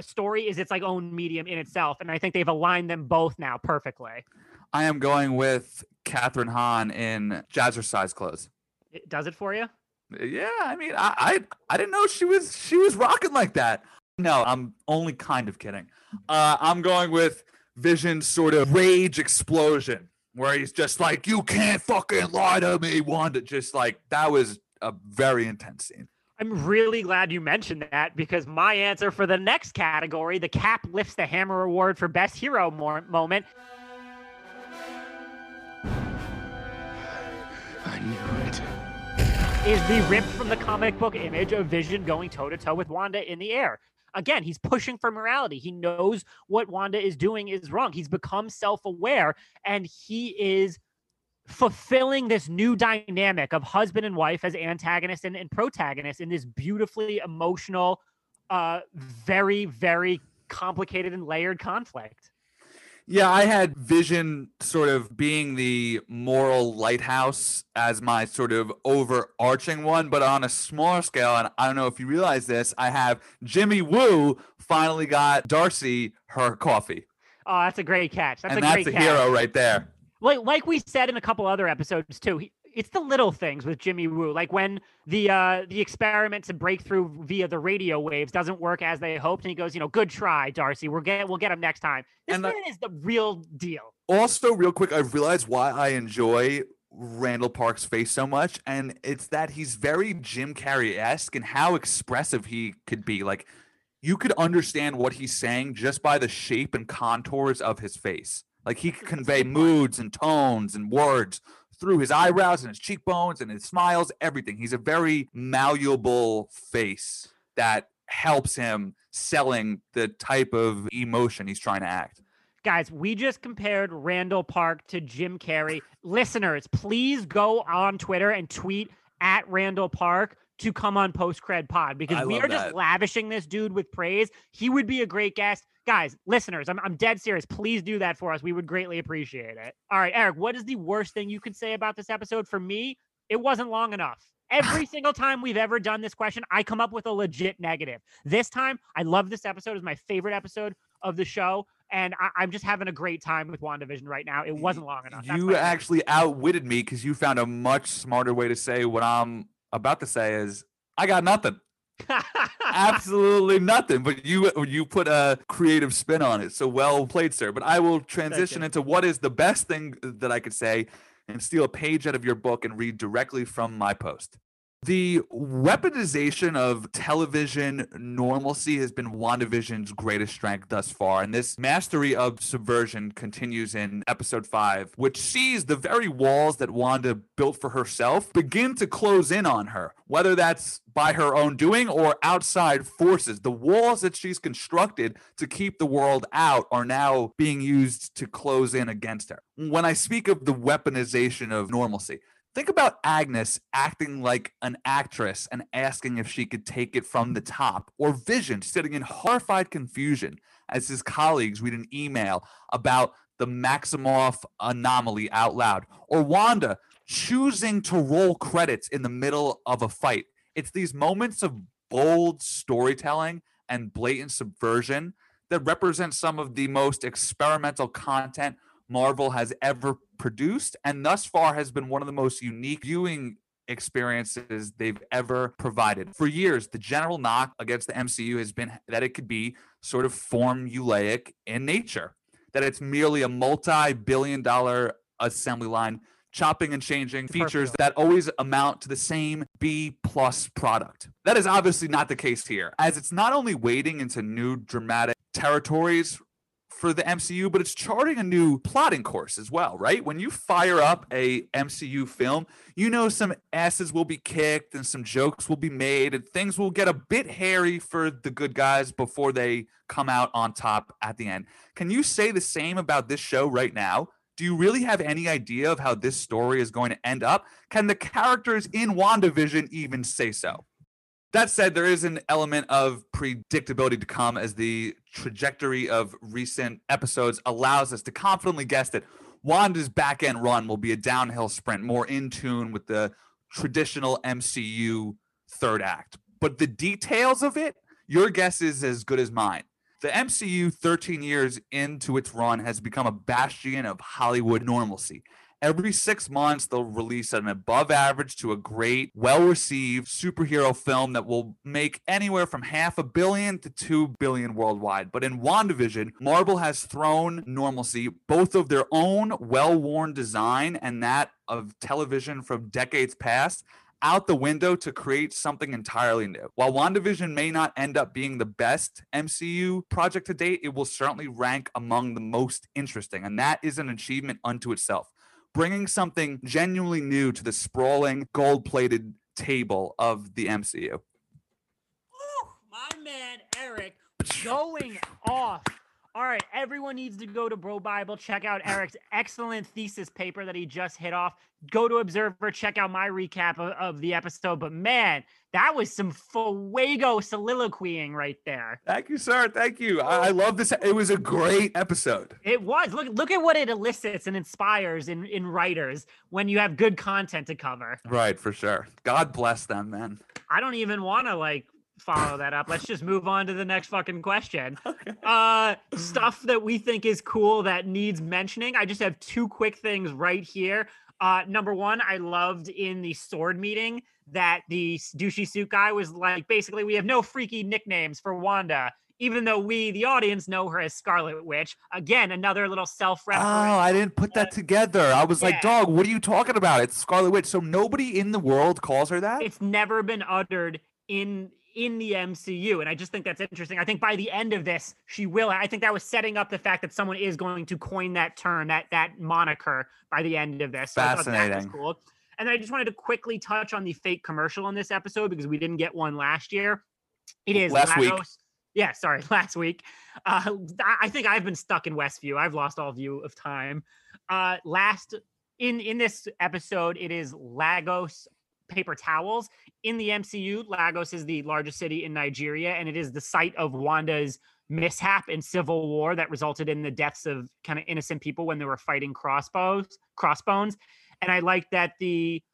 story is its like own medium in itself. And I think they've aligned them both now perfectly. I am going with Kathryn Hahn in Jazzercise clothes. It does it for you? Yeah, I mean, I, I I didn't know she was she was rocking like that. No, I'm only kind of kidding. Uh, I'm going with Vision's sort of rage explosion, where he's just like, "You can't fucking lie to me, Wanda." Just like that was a very intense scene. I'm really glad you mentioned that because my answer for the next category, the Cap Lifts the Hammer Award for Best Hero Mo- Moment. Is the ripped from the comic book image of Vision going toe-to-toe with Wanda in the air. Again, he's pushing for morality. He knows what Wanda is doing is wrong. He's become self-aware, and he is fulfilling this new dynamic of husband and wife as antagonist and, and protagonist in this beautifully emotional, uh, very, very complicated and layered conflict. Yeah, I had Vision sort of being the moral lighthouse as my sort of overarching one, but on a smaller scale, and I don't know if you realize this, I have Jimmy Woo finally got Darcy her coffee. Oh, that's a great catch. That's and a that's great a catch. Hero right there. Like, like we said in a couple other episodes, too, he, it's the little things with Jimmy Woo, like when the uh, the experiment to break through via the radio waves doesn't work as they hoped, and he goes, you know, good try, Darcy. We'll get we'll get him next time. This and man the, is the real deal. Also, real quick, I've realized why I enjoy Randall Park's face so much, and it's that he's very Jim Carrey-esque and how expressive he could be. Like, you could understand what he's saying just by the shape and contours of his face. Like, he could convey moods and tones and words through his eyebrows and his cheekbones and his smiles, everything. He's a very malleable face that helps him selling the type of emotion he's trying to act. Guys, we just compared Randall Park to Jim Carrey. Listeners, please go on Twitter and tweet at Randall Park to come on Post Cred Pod because we are that. just lavishing this dude with praise. He would be a great guest. Guys, listeners, I'm I'm dead serious. Please do that for us. We would greatly appreciate it. All right, Eric, what is the worst thing you can say about this episode? For me, it wasn't long enough. Every single time we've ever done this question, I come up with a legit negative. This time, I love this episode. It's my favorite episode of the show, and I, I'm just having a great time with WandaVision right now. It wasn't long enough. That's you actually favorite. outwitted me because you found a much smarter way to say what I'm about to say is, I got nothing. Absolutely nothing, but you you put a creative spin on it, so well played, sir. But I will transition into what is the best thing that I could say and steal a page out of your book and read directly from my post. The weaponization of television normalcy has been WandaVision's greatest strength thus far, and this mastery of subversion continues in episode five, which sees the very walls that Wanda built for herself begin to close in on her, whether that's by her own doing or outside forces. The walls that she's constructed to keep the world out are now being used to close in against her. When I speak of the weaponization of normalcy, think about Agnes acting like an actress and asking if she could take it from the top, or Vision sitting in horrified confusion as his colleagues read an email about the Maximoff anomaly out loud, or Wanda choosing to roll credits in the middle of a fight. It's these moments of bold storytelling and blatant subversion that represents some of the most experimental content Marvel has ever produced, and thus far has been one of the most unique viewing experiences they've ever provided. For years, the general knock against the M C U has been that it could be sort of formulaic in nature, that it's merely a multi-billion dollar assembly line, chopping and changing features that always amount to the same B plus product. That is obviously not the case here, as it's not only wading into new dramatic territories for the M C U, but it's charting a new plotting course as well, right? When you fire up a M C U film, you know some asses will be kicked and some jokes will be made and things will get a bit hairy for the good guys before they come out on top at the end. Can you say the same about this show right now? Do you really have any idea of how this story is going to end up? Can the characters in WandaVision even say so? That said, there is an element of predictability to come, as the trajectory of recent episodes allows us to confidently guess that Wanda's back-end run will be a downhill sprint, more in tune with the traditional M C U third act. But the details of it, your guess is as good as mine. The M C U, thirteen years into its run, has become a bastion of Hollywood normalcy. Every six months, they'll release an above average to a great, well-received superhero film that will make anywhere from half a billion to two billion worldwide. But in WandaVision, Marvel has thrown normalcy, both of their own well-worn design and that of television from decades past, out the window to create something entirely new. While WandaVision may not end up being the best M C U project to date, it will certainly rank among the most interesting, and that is an achievement unto itself. Bringing something genuinely new to the sprawling, gold-plated table of the M C U. Ooh, my man Eric going off. All right, everyone needs to go to Bro Bible, check out Eric's excellent thesis paper that he just hit off. Go to Observer, check out my recap of, of the episode. But man, that was some fuego soliloquying right there. Thank you, sir. Thank you. I, I love this. It was a great episode. It was. Look, look at what it elicits and inspires in, in writers when you have good content to cover. Right, for sure. God bless them, man. I don't even want to, like, follow that up. Let's just move on to the next fucking question. Okay. Uh, stuff that we think is cool that needs mentioning. I just have two quick things right here. Uh, number one, I loved in the SWORD meeting that the douchey suit guy was like, basically, we have no freaky nicknames for Wanda, even though we, the audience, know her as Scarlet Witch. Again, another little self-reference. Oh, I didn't put that together. I was yeah. like, dog, what are you talking about? It's Scarlet Witch. So nobody in the world calls her that? It's never been uttered in... in the M C U. And I just think that's interesting. I think by the end of this, she will. I think that was setting up the fact that someone is going to coin that term, that that moniker by the end of this. So fascinating. I thought that was cool. And then I just wanted to quickly touch on the fake commercial in this episode because we didn't get one last year. It is last Latos. week. Yeah, sorry, last week. Uh, I think I've been stuck in Westview. I've lost all view of time. Uh, last in in this episode, it is Lagos paper towels. In the M C U, Lagos is the largest city in Nigeria, and it is the site of Wanda's mishap in Civil War that resulted in the deaths of kind of innocent people when they were fighting crossbows, crossbones. And I like that the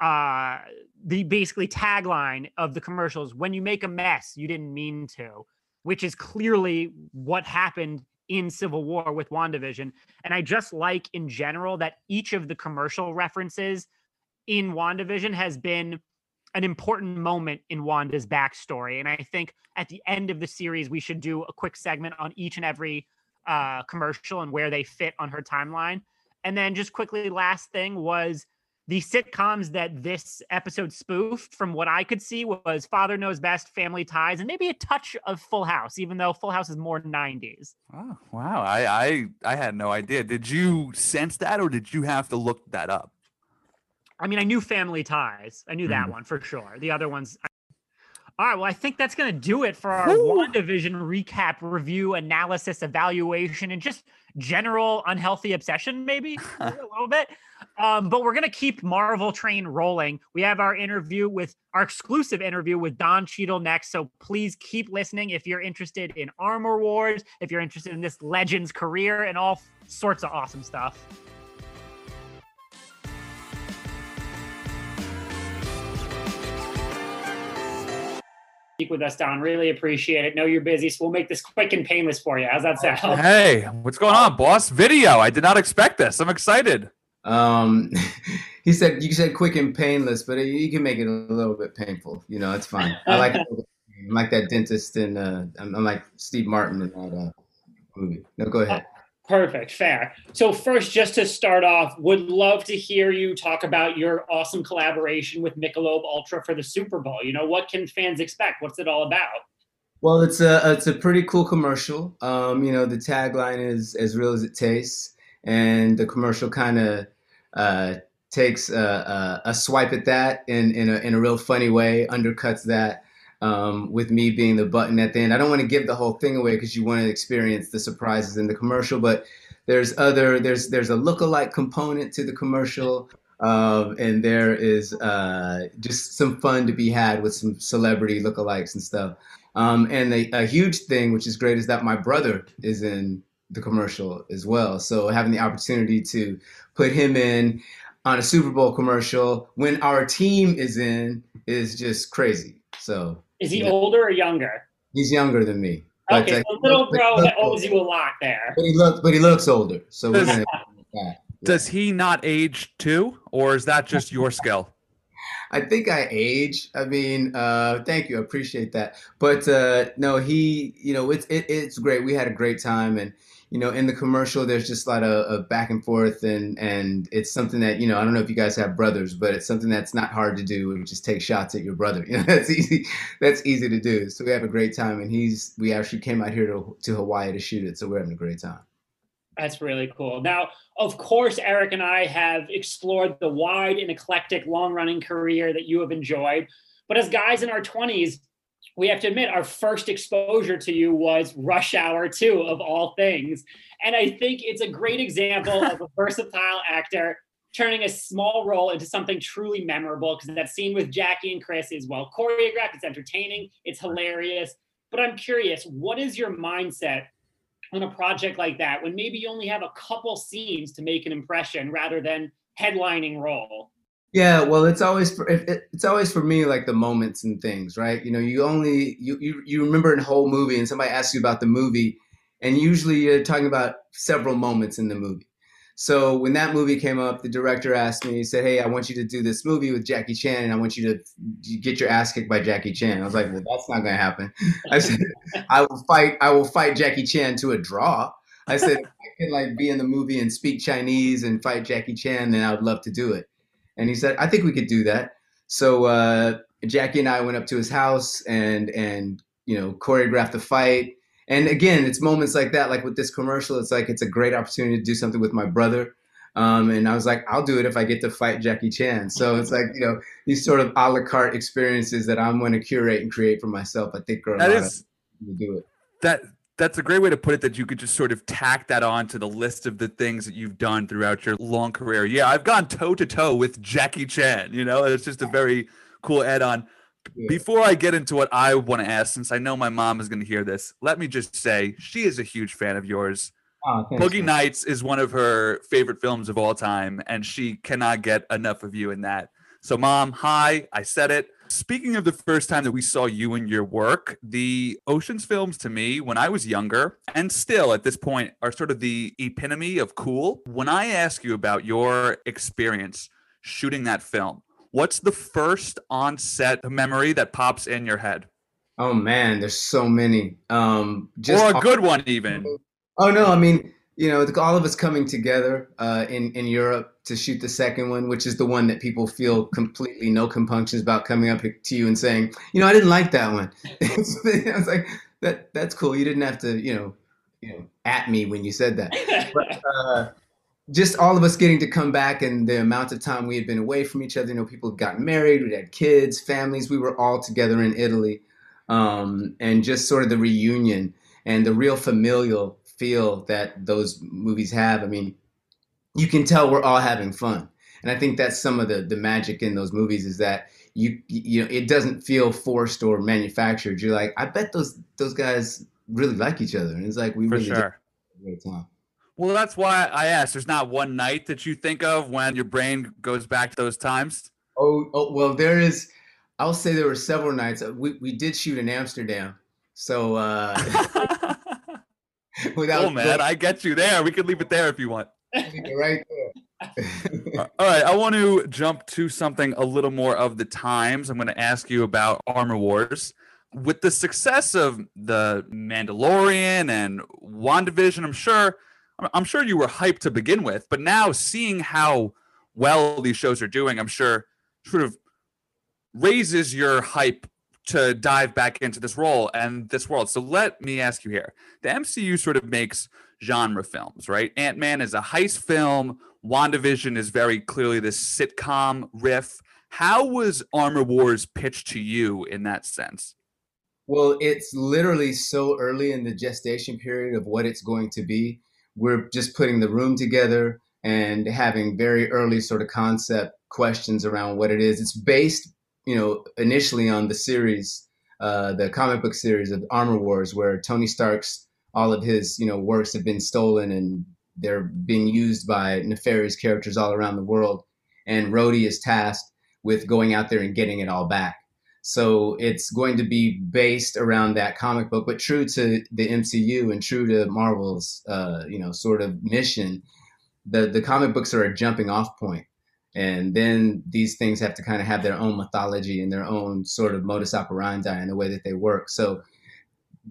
uh, the basically tagline of the commercials, when you make a mess, you didn't mean to, which is clearly what happened in Civil War with WandaVision. And I just like in general that each of the commercial references in WandaVision has been an important moment in Wanda's backstory. And I think at the end of the series, we should do a quick segment on each and every uh, commercial and where they fit on her timeline. And then just quickly, last thing was the sitcoms that this episode spoofed, from what I could see, was Father Knows Best, Family Ties, and maybe a touch of Full House, even though Full House is more nineties. Oh, wow. I, I, I had no idea. Did you sense that, or did you have to look that up? I mean, I knew Family Ties. I knew that mm. one for sure. The other ones. All right. Well, I think that's going to do it for our Ooh. WandaVision recap, review, analysis, evaluation, and just general unhealthy obsession, maybe a little bit. Um, but we're going to keep Marvel train rolling. We have our interview with our exclusive interview with Don Cheadle next. So please keep listening. If you're interested in Armor Wars, if you're interested in this legend's career and all sorts of awesome stuff. Speak with us, Don. Really appreciate it. Know you're busy, so we'll make this quick and painless for you. How's that sound? Hey, what's going on, boss? Video. I did not expect this. I'm excited. Um, he said you said quick and painless, but you can make it a little bit painful. You know, it's fine. I like it. I'm like that dentist in. Uh, I'm, I'm like Steve Martin in that uh, movie. No, go ahead. Perfect. Fair. So first, just to start off, would love to hear you talk about your awesome collaboration with Michelob Ultra for the Super Bowl. You know, what can fans expect? What's it all about? Well, it's a it's a pretty cool commercial. Um, you know, the tagline is "As real as it tastes," and the commercial kind of uh, takes a, a, a swipe at that in in a, in a real funny way, undercuts that. Um, with me being the button at the end. I don't want to give the whole thing away because you want to experience the surprises in the commercial, but there's other, there's there's a lookalike component to the commercial, uh, and there is uh, just some fun to be had with some celebrity lookalikes and stuff. Um, and a, a huge thing, which is great, is that my brother is in the commercial as well. So having the opportunity to put him in on a Super Bowl commercial when our team is in is just crazy. So. Is he yeah. older or younger? He's younger than me. Okay, so little bro that owes you a lot there. But he looks, but he looks older. So does, we're yeah. does he not age too, or is that just your skill? I think I age. I mean, uh, thank you, I appreciate that. But uh, no, he, you know, it's it, it's great. We had a great time, and you know, in the commercial, there's just a lot of, of back and forth, and and it's something that, you know, I don't know if you guys have brothers, but it's something that's not hard to do. And just take shots at your brother. You know, that's easy. That's easy to do. So we have a great time, and he's we actually came out here to to Hawaii to shoot it, so we're having a great time. That's really cool. Now, of course, Eric and I have explored the wide and eclectic long-running career that you have enjoyed. But as guys in our twenties, we have to admit our first exposure to you was Rush Hour two, of all things. And I think it's a great example of a versatile actor turning a small role into something truly memorable, because that scene with Jackie and Chris is well choreographed, it's entertaining, it's hilarious. But I'm curious, what is your mindset on a project like that, when maybe you only have a couple scenes to make an impression rather than headlining role? Yeah, well, it's always for, it's always for me like the moments and things, right? You know, you only you you, you remember a whole movie, and somebody asks you about the movie, and usually you're talking about several moments in the movie. So when that movie came up, the director asked me, he said, "Hey, I want you to do this movie with Jackie Chan, and I want you to get your ass kicked by Jackie Chan." I was like, "Well, that's not going to happen." I said, "I will fight. I will fight Jackie Chan to a draw." I said, "If I could like be in the movie and speak Chinese and fight Jackie Chan, then I would love to do it." And he said, "I think we could do that." So uh, Jackie and I went up to his house and and you know choreographed the fight. And again, it's moments like that, like with this commercial, it's like, it's a great opportunity to do something with my brother. Um, and I was like, I'll do it if I get to fight Jackie Chan. So it's like, you know, these sort of a la carte experiences that I'm going to curate and create for myself. I think that is, to do it. That, that's a great way to put it, that you could just sort of tack that on to the list of the things that you've done throughout your long career. Yeah, I've gone toe to toe with Jackie Chan, you know, it's just a very cool add on. Before I get into what I want to ask, since I know my mom is going to hear this, let me just say she is a huge fan of yours. Oh, thanks, Boogie man. Nights is one of her favorite films of all time, and she cannot get enough of you in that. So, Mom, hi. I said it. Speaking of the first time that we saw you and your work, the Ocean's films to me, when I was younger, and still at this point, are sort of the epitome of cool. When I ask you about your experience shooting that film, what's the first on-set memory that pops in your head? Oh, man, there's so many. Um, just or a good one, even. Oh, no, I mean, you know, all of us coming together uh, in, in Europe to shoot the second one, which is the one that people feel completely no compunctions about coming up to you and saying, you know, I didn't like that one. I was like, that that's cool. You didn't have to, you know, you know, at me when you said that. But, uh, just all of us getting to come back, and the amount of time we had been away from each other. You know, people got married, we had kids, families. We were all together in Italy, um, and just sort of the reunion and the real familial feel that those movies have. I mean, you can tell we're all having fun, and I think that's some of the the magic in those movies, is that you you know it doesn't feel forced or manufactured. You're like, I bet those those guys really like each other, and it's like we For really sure. have a great time. Well, that's why I asked. There's not one night that you think of when your brain goes back to those times? Oh, oh well, there is. I'll say there were several nights. We we did shoot in Amsterdam, so uh, without oh man, going, I get you there. We could leave it there if you want. Right there. All right, I want to jump to something a little more of the times. I'm going to ask you about Armor Wars. With the success of The Mandalorian and WandaVision, I'm sure, I'm sure you were hyped to begin with, but now seeing how well these shows are doing, I'm sure sort of raises your hype to dive back into this role and this world. So let me ask you here. The M C U sort of makes genre films, right? Ant-Man is a heist film. WandaVision is very clearly this sitcom riff. How was Armor Wars pitched to you in that sense? Well, it's literally so early in the gestation period of what it's going to be. We're just putting the room together and having very early sort of concept questions around what it is. It's based, you know, initially on the series, uh, the comic book series of Armor Wars, where Tony Stark's, all of his, you know, works have been stolen and they're being used by nefarious characters all around the world. And Rhodey is tasked with going out there and getting it all back. So it's going to be based around that comic book, but true to the M C U and true to Marvel's, uh, you know, sort of mission. The the comic books are a jumping off point. And then these things have to kind of have their own mythology and their own sort of modus operandi and the way that they work. So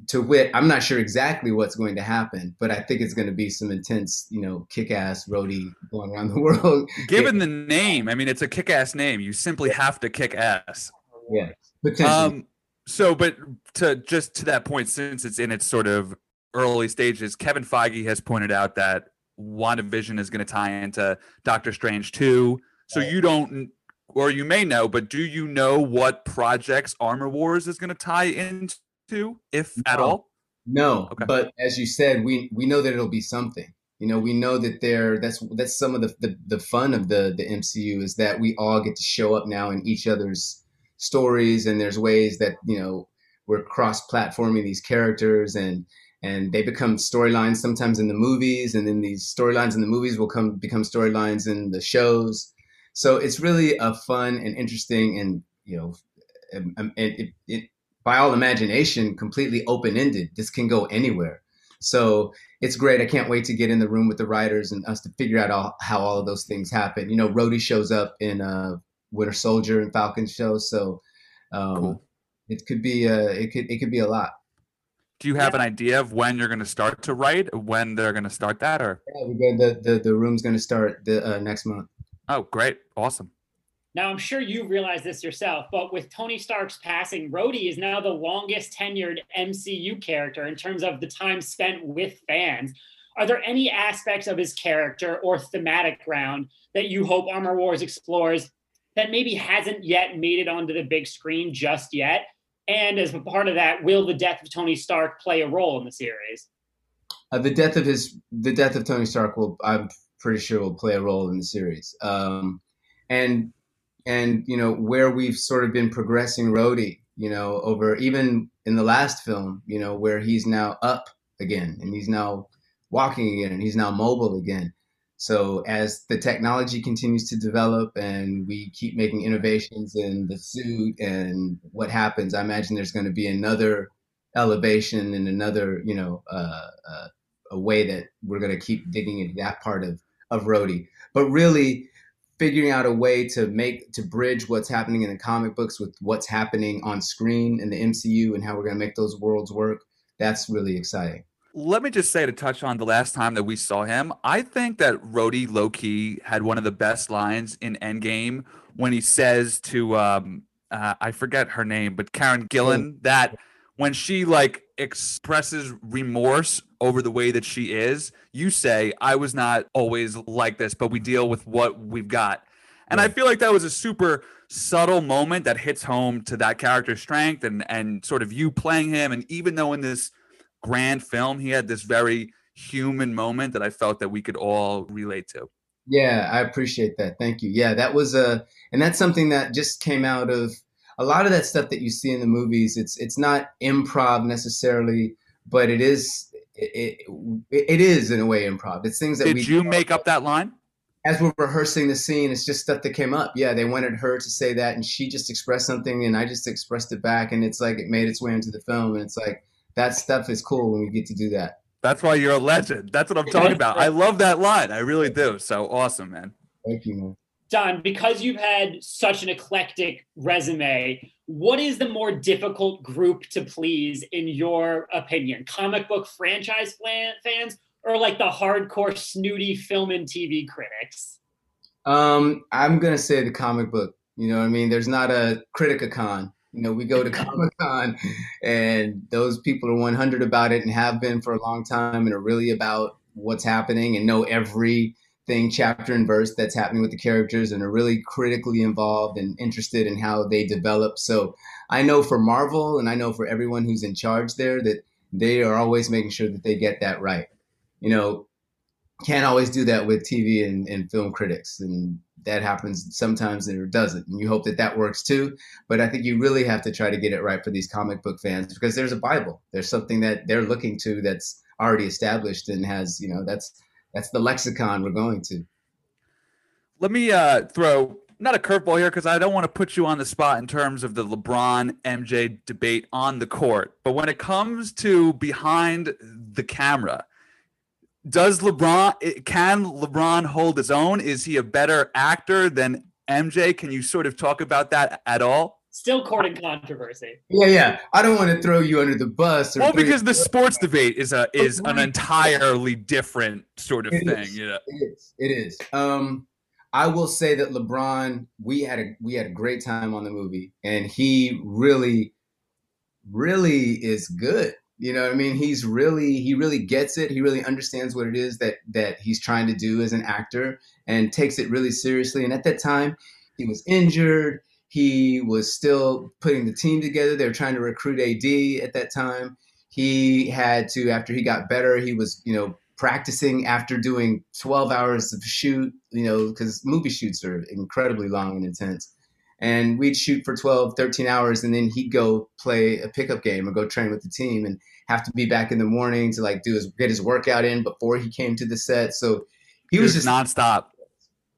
to wit, I'm not sure exactly what's going to happen, but I think it's going to be some intense, you know, kick-ass roadie going around the world. Given the name, I mean, it's a kick-ass name. You simply have to kick ass. Yeah, um, so, but to just to that point, since it's in its sort of early stages, Kevin Feige has pointed out that WandaVision is going to tie into Doctor Strange two. So you don't, or you may know, but do you know what projects Armor Wars is going to tie into, if no, at all? No, okay. But as you said, we we know that it'll be something. You know, we know that there. That's that's some of the, the the fun of the the M C U is that we all get to show up now in each other's stories, and there's ways that, you know, we're cross-platforming these characters, and and they become storylines sometimes in the movies, and then these storylines in the movies will come become storylines in the shows. So it's really a fun and interesting and, you know, and it, it, by all imagination, completely open-ended. This can go anywhere. So it's great. I can't wait to get in the room with the writers and us to figure out all, how all of those things happen. You know, Rhodey shows up in a Winter Soldier and Falcon show, so um, cool. It could be uh, it could it could be a lot. Do you have yeah. an idea of when you're going to start to write? When they're going to start that, or yeah, we're gonna, the, the the room's going to start the uh, next month. Oh, great, awesome. Now I'm sure you realize this yourself, but with Tony Stark's passing, Rhodey is now the longest tenured M C U character in terms of the time spent with fans. Are there any aspects of his character or thematic ground that you hope Armor Wars explores that maybe hasn't yet made it onto the big screen just yet? And as a part of that, will the death of Tony Stark play a role in the series? Uh, the death of his, the death of Tony Stark will, I'm pretty sure, will play a role in the series. Um, and and you know, where we've sort of been progressing Rhodey, you know, over even in the last film, you know, where he's now up again and he's now walking again and he's now mobile again. So as the technology continues to develop and we keep making innovations in the suit and what happens, I imagine there's going to be another elevation and another, you know, uh, uh, a way that we're going to keep digging into that part of, of Rhodey. But really figuring out a way to make, to bridge what's happening in the comic books with what's happening on screen in the M C U and how we're going to make those worlds work, that's really exciting. Let me just say, to touch on the last time that we saw him, I think that Rhodey low-key had one of the best lines in Endgame when he says to, um, uh, I forget her name, but Karen Gillan, that when she like expresses remorse over the way that she is, you say, I was not always like this, but we deal with what we've got. And right. I feel like that was a super subtle moment that hits home to that character's strength and and sort of you playing him. And even though in this grand film, he had this very human moment that I felt that we could all relate to. Yeah, I appreciate that. Thank you. Yeah, that was a, and that's something that just came out of a lot of that stuff that you see in the movies. It's it's not improv necessarily, but it is it it, it is in a way improv. It's things that Did we Did you make up that line? as we're rehearsing the scene, it's just stuff that came up. Yeah, they wanted her to say that, and she just expressed something, and I just expressed it back, and it's like it made its way into the film, and it's like that stuff is cool when we get to do that. That's why you're a legend. That's what I'm talking about. I love that line. I really do. So awesome, man. Thank you, man. Don, because you've had such an eclectic resume, what is the more difficult group to please, in your opinion? Comic book franchise fans, or like the hardcore snooty film and T V critics? Um, I'm going to say the comic book. You know what I mean? There's not a Criticacon. You know, we go to Comic-Con and those people are one hundred about it and have been for a long time and are really about what's happening and know everything, chapter and verse, that's happening with the characters and are really critically involved and interested in how they develop. So I know for Marvel, and I know for everyone who's in charge there, that they are always making sure that they get that right. You know, can't always do that with T V and, and film critics, and that happens sometimes and it doesn't. And you hope that that works too. But I think you really have to try to get it right for these comic book fans, because there's a Bible. There's something that they're looking to that's already established and has, you know, that's that's the lexicon we're going to. Let me uh, throw not a curveball here, because I don't want to put you on the spot in terms of the LeBron M J debate on the court. But when it comes to behind the camera, Does LeBron, can LeBron hold his own? Is he a better actor than M J? Can you sort of talk about that at all? Still courting controversy. Yeah, yeah. I don't want to throw you under the bus. Or well, because the sports debate is a is an entirely different sort of it thing. Is, you know? It is. It is. Um, I will say that LeBron, we had a we had a great time on the movie, and he really, really is good. You know what I mean? He's really, he really gets it. He really understands what it is that that he's trying to do as an actor, and takes it really seriously. And at that time, he was injured. He was still putting the team together. They were trying to recruit A D at that time. He had to, after he got better, he was, you know, practicing after doing twelve hours of shoot, you know, because movie shoots are incredibly long and intense. And we'd shoot for twelve, thirteen hours, and then he'd go play a pickup game or go train with the team and have to be back in the morning to like do his get his workout in before he came to the set. So he was, was just nonstop.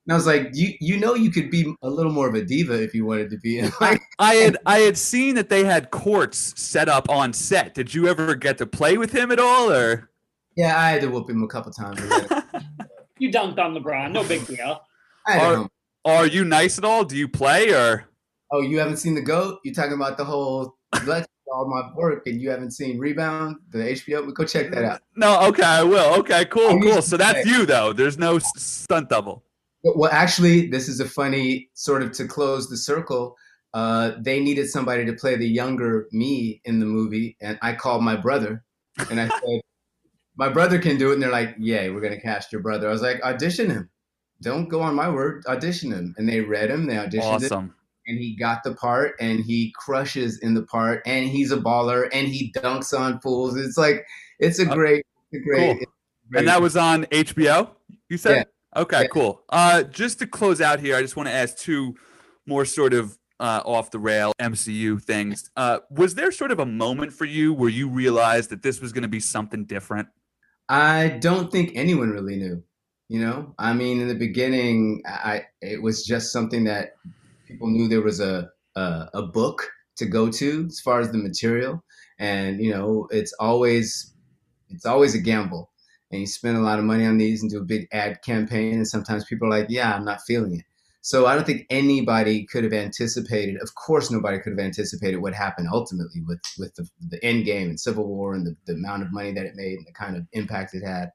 And I was like, you you know you could be a little more of a diva if you wanted to be. I, I had I had seen that they had courts set up on set. Did you ever get to play with him at all? Or yeah, I had to whoop him a couple times. You dunked on LeBron, no big deal. I don't know. Are you nice at all? Do you play or? Oh, you haven't seen The GOAT? You're talking about the whole let's all my work, and you haven't seen Rebound, the H B O? Go check that out. No, okay, I will. Okay, cool, cool. So that's you, though. There's no stunt double. Well, actually, this is a funny sort of to close the circle. Uh, they needed somebody to play the younger me in the movie, and I called my brother, and I said, my brother can do it. And they're like, yay, we're going to cast your brother. I was like, audition him. Don't go on my word, audition him. And they read him, they auditioned awesome. him, and he got the part, and he crushes in the part, and he's a baller, and he dunks on fools. It's like, it's a great, it's a great, cool. it's a great. And that was on H B O, you said? Yeah. Okay, yeah. Cool. Uh, just to close out here, I just want to ask two more sort of uh, off the rail M C U things. Uh, was there sort of a moment for you where you realized that this was going to be something different? I don't think anyone really knew. You know, I mean, in the beginning, I it was just something that people knew there was a, a a book to go to as far as the material. And, you know, it's always it's always a gamble. And you spend a lot of money on these and do a big ad campaign. And sometimes people are like, yeah, I'm not feeling it. So I don't think anybody could have anticipated. Of course, nobody could have anticipated what happened ultimately with, with the, the end game and Civil War and the, the amount of money that it made and the kind of impact it had.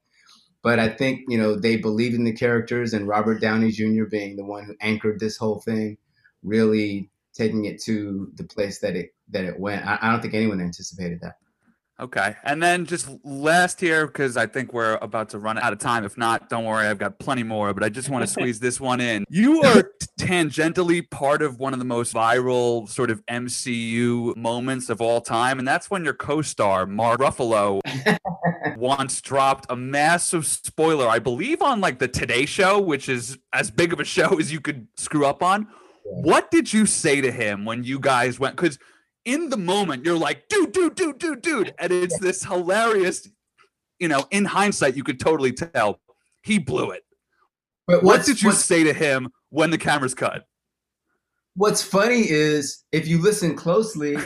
But I think, you know, they believe in the characters, and Robert Downey Junior being the one who anchored this whole thing, really taking it to the place that it that it went. I, I don't think anyone anticipated that. Okay. And then just last here, because I think we're about to run out of time. If not, don't worry, I've got plenty more, but I just want to squeeze this one in. You are tangentially part of one of the most viral sort of M C U moments of all time, and that's when your co-star, Mark Ruffalo, once dropped a massive spoiler, I believe on like the Today Show, which is as big of a show as you could screw up on. What did you say to him when you guys went? Because in the moment, you're like, dude, dude, dude, dude, dude. And it's this hilarious, you know, in hindsight, you could totally tell he blew it. But what did you say to him when the camera's cut? What's funny is if you listen closely,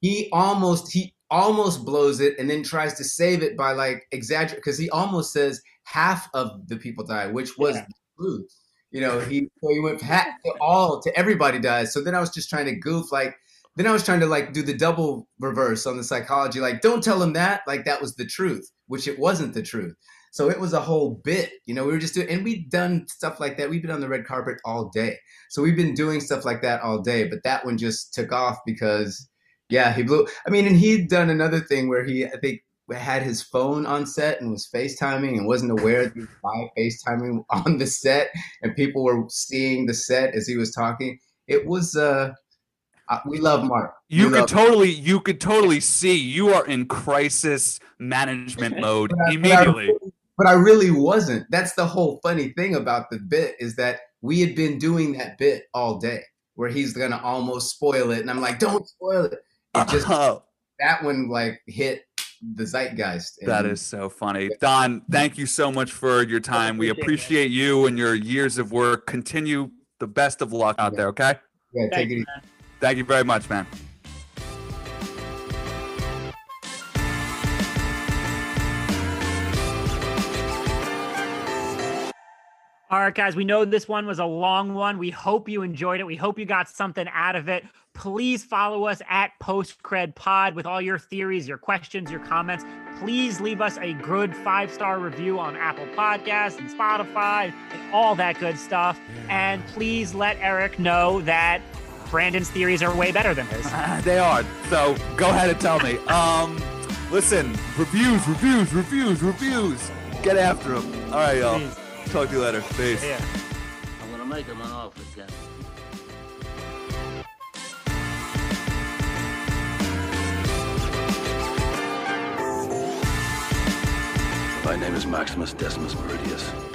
he almost he almost blows it and then tries to save it by like exaggerate, because he almost says half of the people die, which was yeah. the truth. You know, he so he went half to all to everybody dies. So then I was just trying to goof like. Then I was trying to like do the double reverse on the psychology, like don't tell him that, like that was the truth, which it wasn't the truth. So it was a whole bit, you know, we were just doing, and we'd done stuff like that. We've been on the red carpet all day. So we've been doing stuff like that all day, but that one just took off because yeah, he blew, I mean, and he'd done another thing where he, I think had his phone on set and was FaceTiming and wasn't aware that he was live FaceTiming on the set and people were seeing the set as he was talking. It was, uh, Uh, we love Mark. We you could totally, him. you could totally see you are in crisis management mode but I, immediately. But I, but I really wasn't. That's the whole funny thing about the bit is that we had been doing that bit all day, where he's gonna almost spoil it, and I'm like, don't spoil it. It just uh-huh. that one like hit the zeitgeist. And that is so funny, Don. Thank you so much for your time. Appreciate we appreciate it. You and your years of work. Continue the best of luck out yeah. there. Okay. Yeah. Take it easy. Thank you very much, man. All right, guys, we know this one was a long one. We hope you enjoyed it. We hope you got something out of it. Please follow us at PostCredPod with all your theories, your questions, your comments. Please leave us a good five-star review on Apple Podcasts and Spotify and all that good stuff. And please let Eric know that Brandon's theories are way better than his. Uh, they are. So go ahead and tell me. Um, listen, reviews, reviews, reviews, reviews. Get after them. All right, y'all. Please. Talk to you later. Peace. Yeah. I'm going to make him an offer again. My name is Maximus Decimus Meridius.